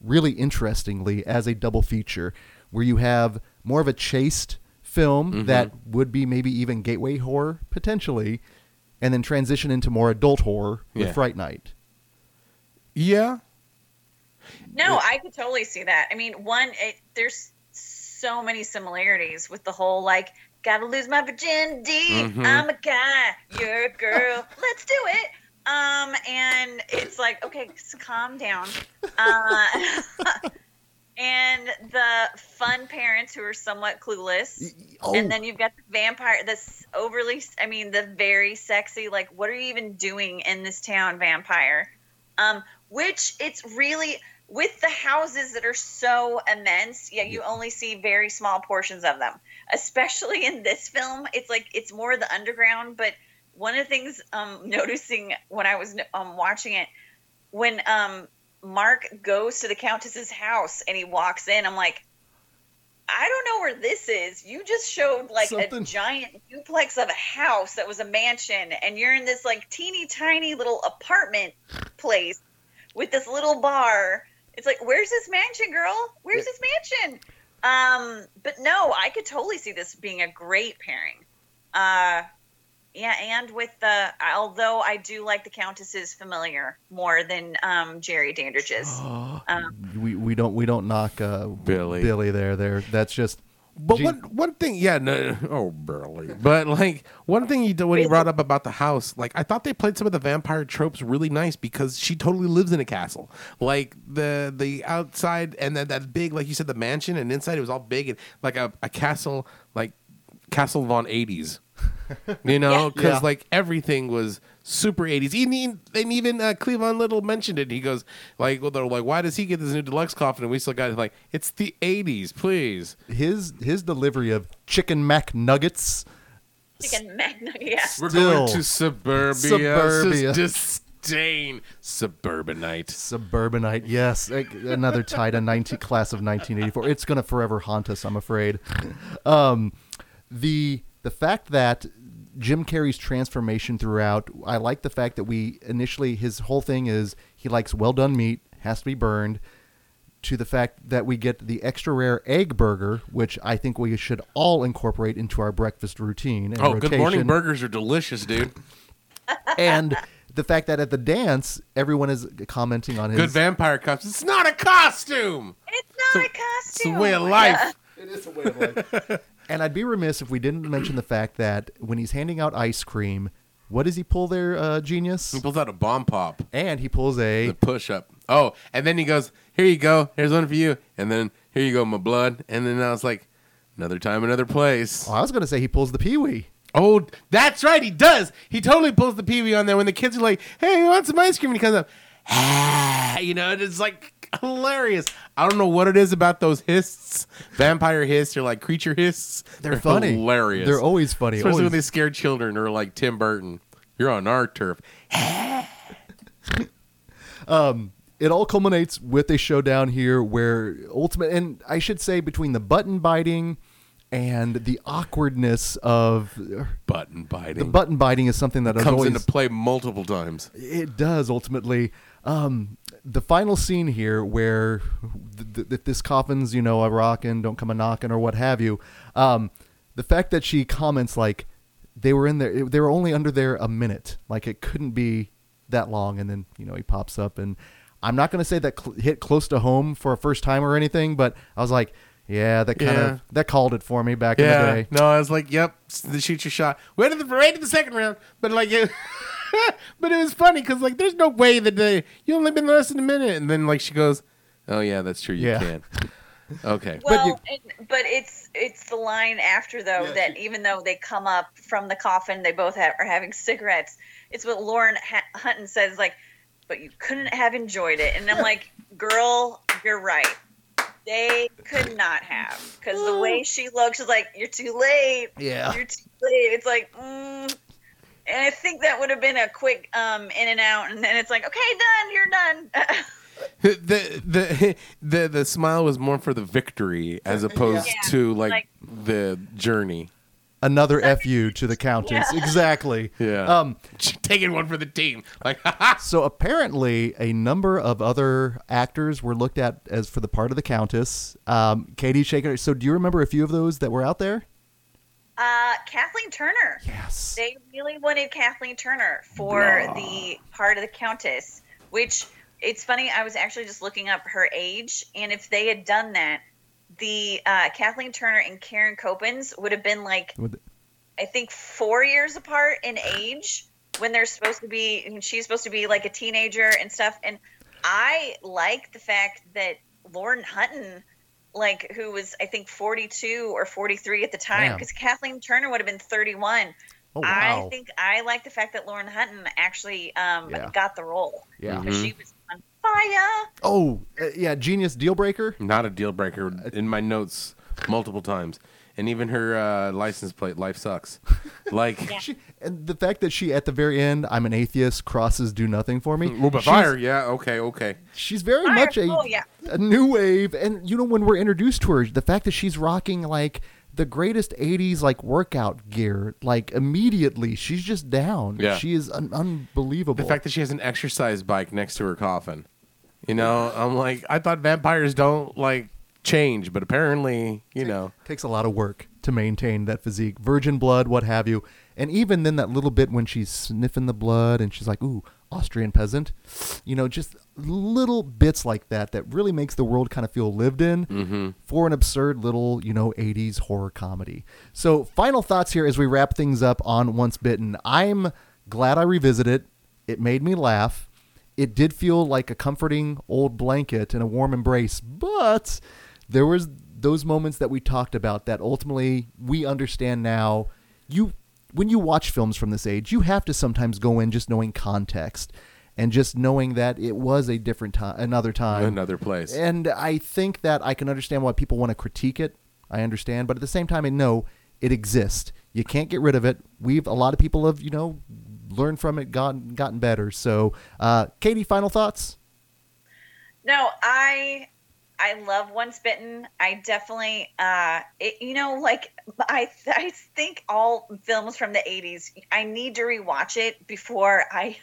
really interestingly as a double feature, where you have more of a chaste film mm-hmm. that would be maybe even gateway horror potentially, and then transition into more adult horror with yeah. Fright Night. Yeah. No, yeah. I could totally see that. I mean, one, it, there's so many similarities with the whole, like, gotta lose my virginity. Mm-hmm. I'm a guy. You're a girl. Let's do it. Um, and it's like, okay, so calm down. Uh, and the fun parents who are somewhat clueless. Oh. And then you've got the vampire, this overly, I mean, the very sexy, like, what are you even doing in this town, vampire? Um, which it's really... With the houses that are so immense, yeah, you only see very small portions of them. Especially in this film, it's like it's more the underground. But one of the things um, noticing when I was um, watching it, when um, Mark goes to the Countess's house and he walks in, I'm like, I don't know where this is. You just showed like Something. a giant duplex of a house that was a mansion, and you're in this like teeny tiny little apartment place with this little bar. It's like, where's this mansion, girl? Where's this mansion? Um, but no, I could totally see this being a great pairing. Uh, yeah, and with the, although I do like the Countess's familiar more than um, Jerry Dandridge's. Oh, um, we we don't we don't knock uh, Billy Billy there there. That's just. But G- one one thing, yeah, no, oh, Billy. But like one thing you do when you brought up about the house, like I thought they played some of the vampire tropes really nice because she totally lives in a castle, like the the outside and that that big, like you said, the mansion, and inside it was all big and like a, a castle, like Castle Von eighties, you know, because yeah. like everything was super eighties. Even and even uh, Cleavon Little mentioned it. He goes like, well, they're like, why does he get this new deluxe coffin and we still got it? Like, it's the eighties, please. His his delivery of chicken mac nuggets, chicken mac nuggets. Yeah. We're going to suburbia. Suburbia. Disdain suburbanite. Suburbanite. Yes, another tied a ninety class of nineteen eighty-four. It's gonna forever haunt us, I'm afraid. Um. The the fact that Jim Carrey's transformation throughout, I like the fact that we initially, his whole thing is he likes well-done meat, has to be burned, to the fact that we get the extra rare egg burger, which I think we should all incorporate into our breakfast routine and oh, rotation. Good morning burgers are delicious, dude. And the fact that at the dance, everyone is commenting on his... Good vampire costume. It's not a costume! It's not it's a, a costume! It's a way of life. Yeah. It is a way of life. And I'd be remiss if we didn't mention the fact that when he's handing out ice cream, what does he pull there, uh, genius? He pulls out a bomb pop. And he pulls a... The push-up. Oh, and then he goes, here you go. Here's one for you. And then, here you go, my blood. And then I was like, another time, another place. Oh, I was going to say he pulls the peewee. Oh, that's right. He does. He totally pulls the peewee on there when the kids are like, hey, we want some ice cream? And he comes up, ah, you know, and it's like... Hilarious. I don't know what it is about those hiss, vampire hiss, or like creature hiss. They're, They're funny. Hilarious. They're always funny. Especially always. When they scare children or like Tim Burton. You're on our turf. um, it all culminates with a showdown here where ultimate, and I should say between the button biting and the awkwardness of button biting. The button biting is something that it comes always, into play multiple times. It does ultimately. Um, the final scene here where th- th- if this coffin's, you know, a rockin', don't come a knockin' or what have you. Um, the fact that she comments like they were in there, they were only under there a minute. Like it couldn't be that long. And then, you know, he pops up and I'm not going to say that cl- hit close to home for a first time or anything, but I was like, Yeah, that kind yeah. of that called it for me back yeah. in the day. No, I was like, yep, shoot your shot. Went to the parade in the second round, but like, it, but it was funny because like, there's no way that they you only been less than a minute, and then like she goes, oh yeah, that's true, you yeah. can't. Okay. Well, but, you, and, but it's it's the line after though yeah, that she, even though they come up from the coffin, they both have, are having cigarettes. It's what Lauren Hutton says, like, but you couldn't have enjoyed it, and I'm like, girl, you're right. They could not have, because the way she looked, she's like, "You're too late." Yeah, you're too late. It's like, mm. And I think that would have been a quick um, in and out, and then it's like, "Okay, done. You're done." the the the the smile was more for the victory as opposed yeah. to like, like the journey. Another F U to the Countess. Yeah. Exactly. Yeah. Um, taking one for the team. Like, so apparently a number of other actors were looked at as for the part of the Countess. Um, Katie Shaker. So do you remember a few of those that were out there? Uh, Kathleen Turner. Yes. They really wanted Kathleen Turner for Aww. the part of the Countess, which it's funny. I was actually just looking up her age, and if they had done that, the uh, Kathleen Turner and Karen Kopins would have been like, I think four years apart in age when they're supposed to be, and she's supposed to be like a teenager and stuff. And I like the fact that Lauren Hutton, like, who was, I think, forty-two or forty-three at the time, because Kathleen Turner would have been thirty-one. Oh, wow. I think I like the fact that Lauren Hutton actually um, yeah. got the role. Yeah. Mm-hmm. She was on fire. Oh, uh, yeah. Genius deal breaker? Not a deal breaker. In my notes multiple times. And even her uh, license plate, life sucks. Like, yeah. she, and the fact that she, at the very end, I'm an atheist, crosses do nothing for me. Well, but fire, yeah, okay, okay. She's very fire. much a, oh, yeah. a new wave. And, you know, when we're introduced to her, the fact that she's rocking, like, the greatest eighties like workout gear, like immediately she's just down. Yeah. She is un- unbelievable. The fact that she has an exercise bike next to her coffin, you know, I'm like, I thought vampires don't like change, but apparently, you it know, takes a lot of work to maintain that physique, virgin blood, what have you. And even then that little bit when she's sniffing the blood and she's like, ooh, Austrian peasant, you know, just little bits like that that really makes the world kind of feel lived in mm-hmm. for an absurd little, you know, eighties horror comedy. So final thoughts here as we wrap things up on Once Bitten. I'm glad I revisited it. It made me laugh. It did feel like a comforting old blanket and a warm embrace, but there was those moments that we talked about that ultimately we understand now. You When you watch films from this age, you have to sometimes go in just knowing context and just knowing that it was a different time, another time, another place. And I think that I can understand why people want to critique it. I understand. But at the same time, I know it exists. You can't get rid of it. We've a lot of people have, you know, learned from it, gotten, gotten better. So, uh, Katie, final thoughts? No, I... I love Once Bitten. I definitely, uh, it, you know, like I, I think all films from the eighties, I need to rewatch it before I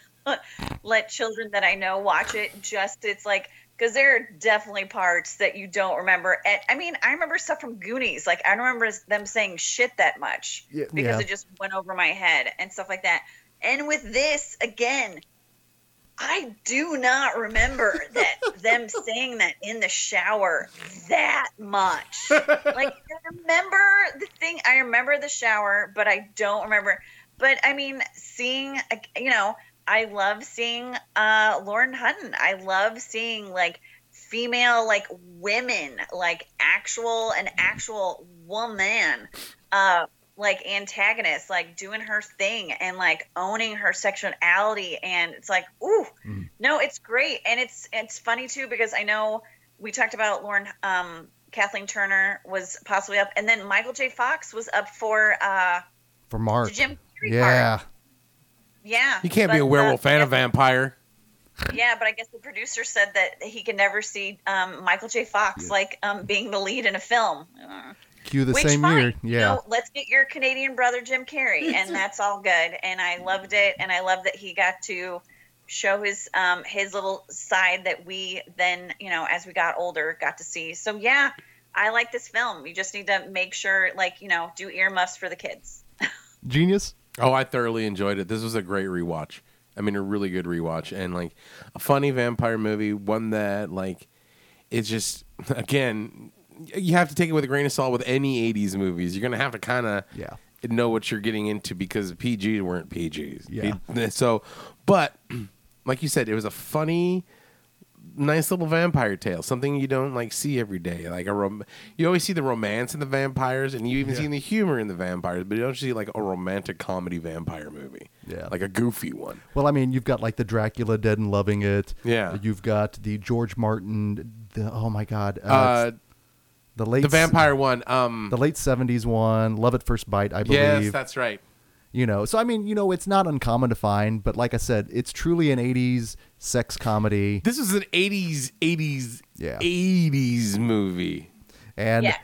let children that I know watch it. Just it's like, because there are definitely parts that you don't remember. And I mean, I remember stuff from Goonies. Like I don't remember them saying shit that much yeah, because yeah. it just went over my head and stuff like that. And with this again, I do not remember that them saying that in the shower that much. Like, I remember the thing. I remember the shower, but I don't remember. But, I mean, seeing, you know, I love seeing uh, Lauren Hutton. I love seeing, like, female, like, women, like, actual, an actual woman, uh, like, antagonist, like, doing her thing and, like, owning her sexuality. And it's like, ooh, mm. no, it's great. And it's it's funny, too, because I know we talked about Lauren, um, Kathleen Turner was possibly up. And then Michael J. Fox was up for... Uh, for Mark. Jim Carrey yeah. Part. Yeah. You can't but, be a werewolf uh, and a vampire. Yeah, but I guess the producer said that he can never see um, Michael J. Fox, yeah. like, um, being the lead in a film. Uh, Cue the Which same fine. year. Yeah. So let's get your Canadian brother, Jim Carrey. And that's all good. And I loved it. And I love that he got to show his, um, his little side that we then, you know, as we got older, got to see. So yeah, I like this film. You just need to make sure, like, you know, do earmuffs for the kids. Genius. Oh, I thoroughly enjoyed it. This was a great rewatch. I mean, a really good rewatch, and like a funny vampire movie, one that like, it's just, again, you have to take it with a grain of salt with any eighties movies. You're going to have to kind of yeah. know what you're getting into because P Gs weren't P Gs. Yeah. So, but like you said, it was a funny, nice little vampire tale, something you don't like see every day. Like a rom- you always see the romance in the vampires, and you even yeah. see the humor in the vampires, but you don't see like a romantic comedy vampire movie. Yeah, like a goofy one. Well, I mean, you've got like the Dracula Dead and Loving It. Yeah, you've got the George Martin. The, oh my God, uh, uh, the late the vampire one, um, the late seventies one, Love at First Bite, I believe. Yes, that's right. You know, so I mean, you know, it's not uncommon to find, but like I said, it's truly an eighties sex comedy. This is an eighties, eighties, yeah. eighties movie. And yeah.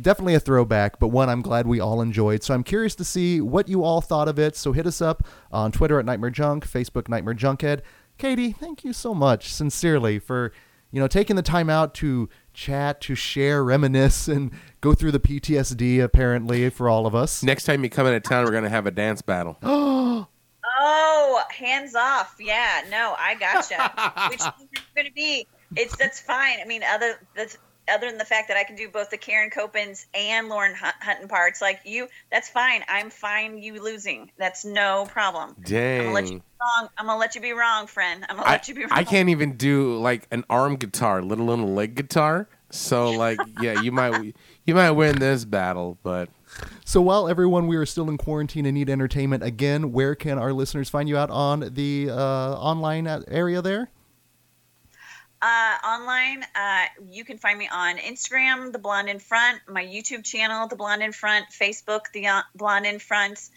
definitely a throwback, but one I'm glad we all enjoyed. So I'm curious to see what you all thought of it. So hit us up on Twitter at Nightmare Junk, Facebook Nightmare Junkhead. Katie, thank you so much, sincerely, for, you know, taking the time out to chat, to share, reminisce, and go through the P T S D, apparently, for all of us. Next time you come into town, we're going to have a dance battle. Oh, hands off. Yeah, no, I gotcha. Which is going to be, it's, that's fine. I mean, other that's, other than the fact that I can do both the Karen Kopins and Lauren Hutton parts, like you, that's fine. I'm fine you losing. That's no problem. Dang. I'm going to let you be wrong. I'm going to let you be wrong, friend. I'm going to let you be wrong. I can't even do, like, an arm guitar, let alone a leg guitar. So, like, yeah, you might you might win this battle, but... So while everyone, we are still in quarantine and need entertainment again, where can our listeners find you out on the uh, online area there? Uh, online, uh, you can find me on Instagram, The Blonde in Front, my YouTube channel, The Blonde in Front, Facebook, The Blonde in Front,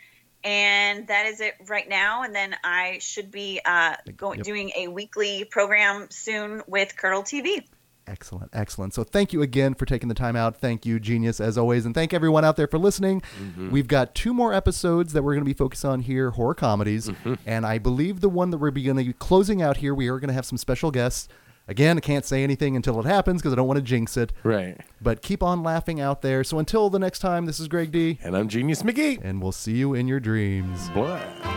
and that is it right now. And then I should be uh, go- yep. doing a weekly program soon with Curl T V. Excellent, excellent. So thank you again for taking the time out. Thank you, genius, as always. And thank everyone out there for listening. Mm-hmm. We've got two more episodes that we're going to be focused on here, horror comedies. Mm-hmm. And I believe the one that we're going to be closing out here, we are going to have some special guests. Again, I can't say anything until it happens because I don't want to jinx it. Right. But keep on laughing out there. So until the next time, this is Greg D. And I'm Genius McGee. And we'll see you in your dreams. Bye.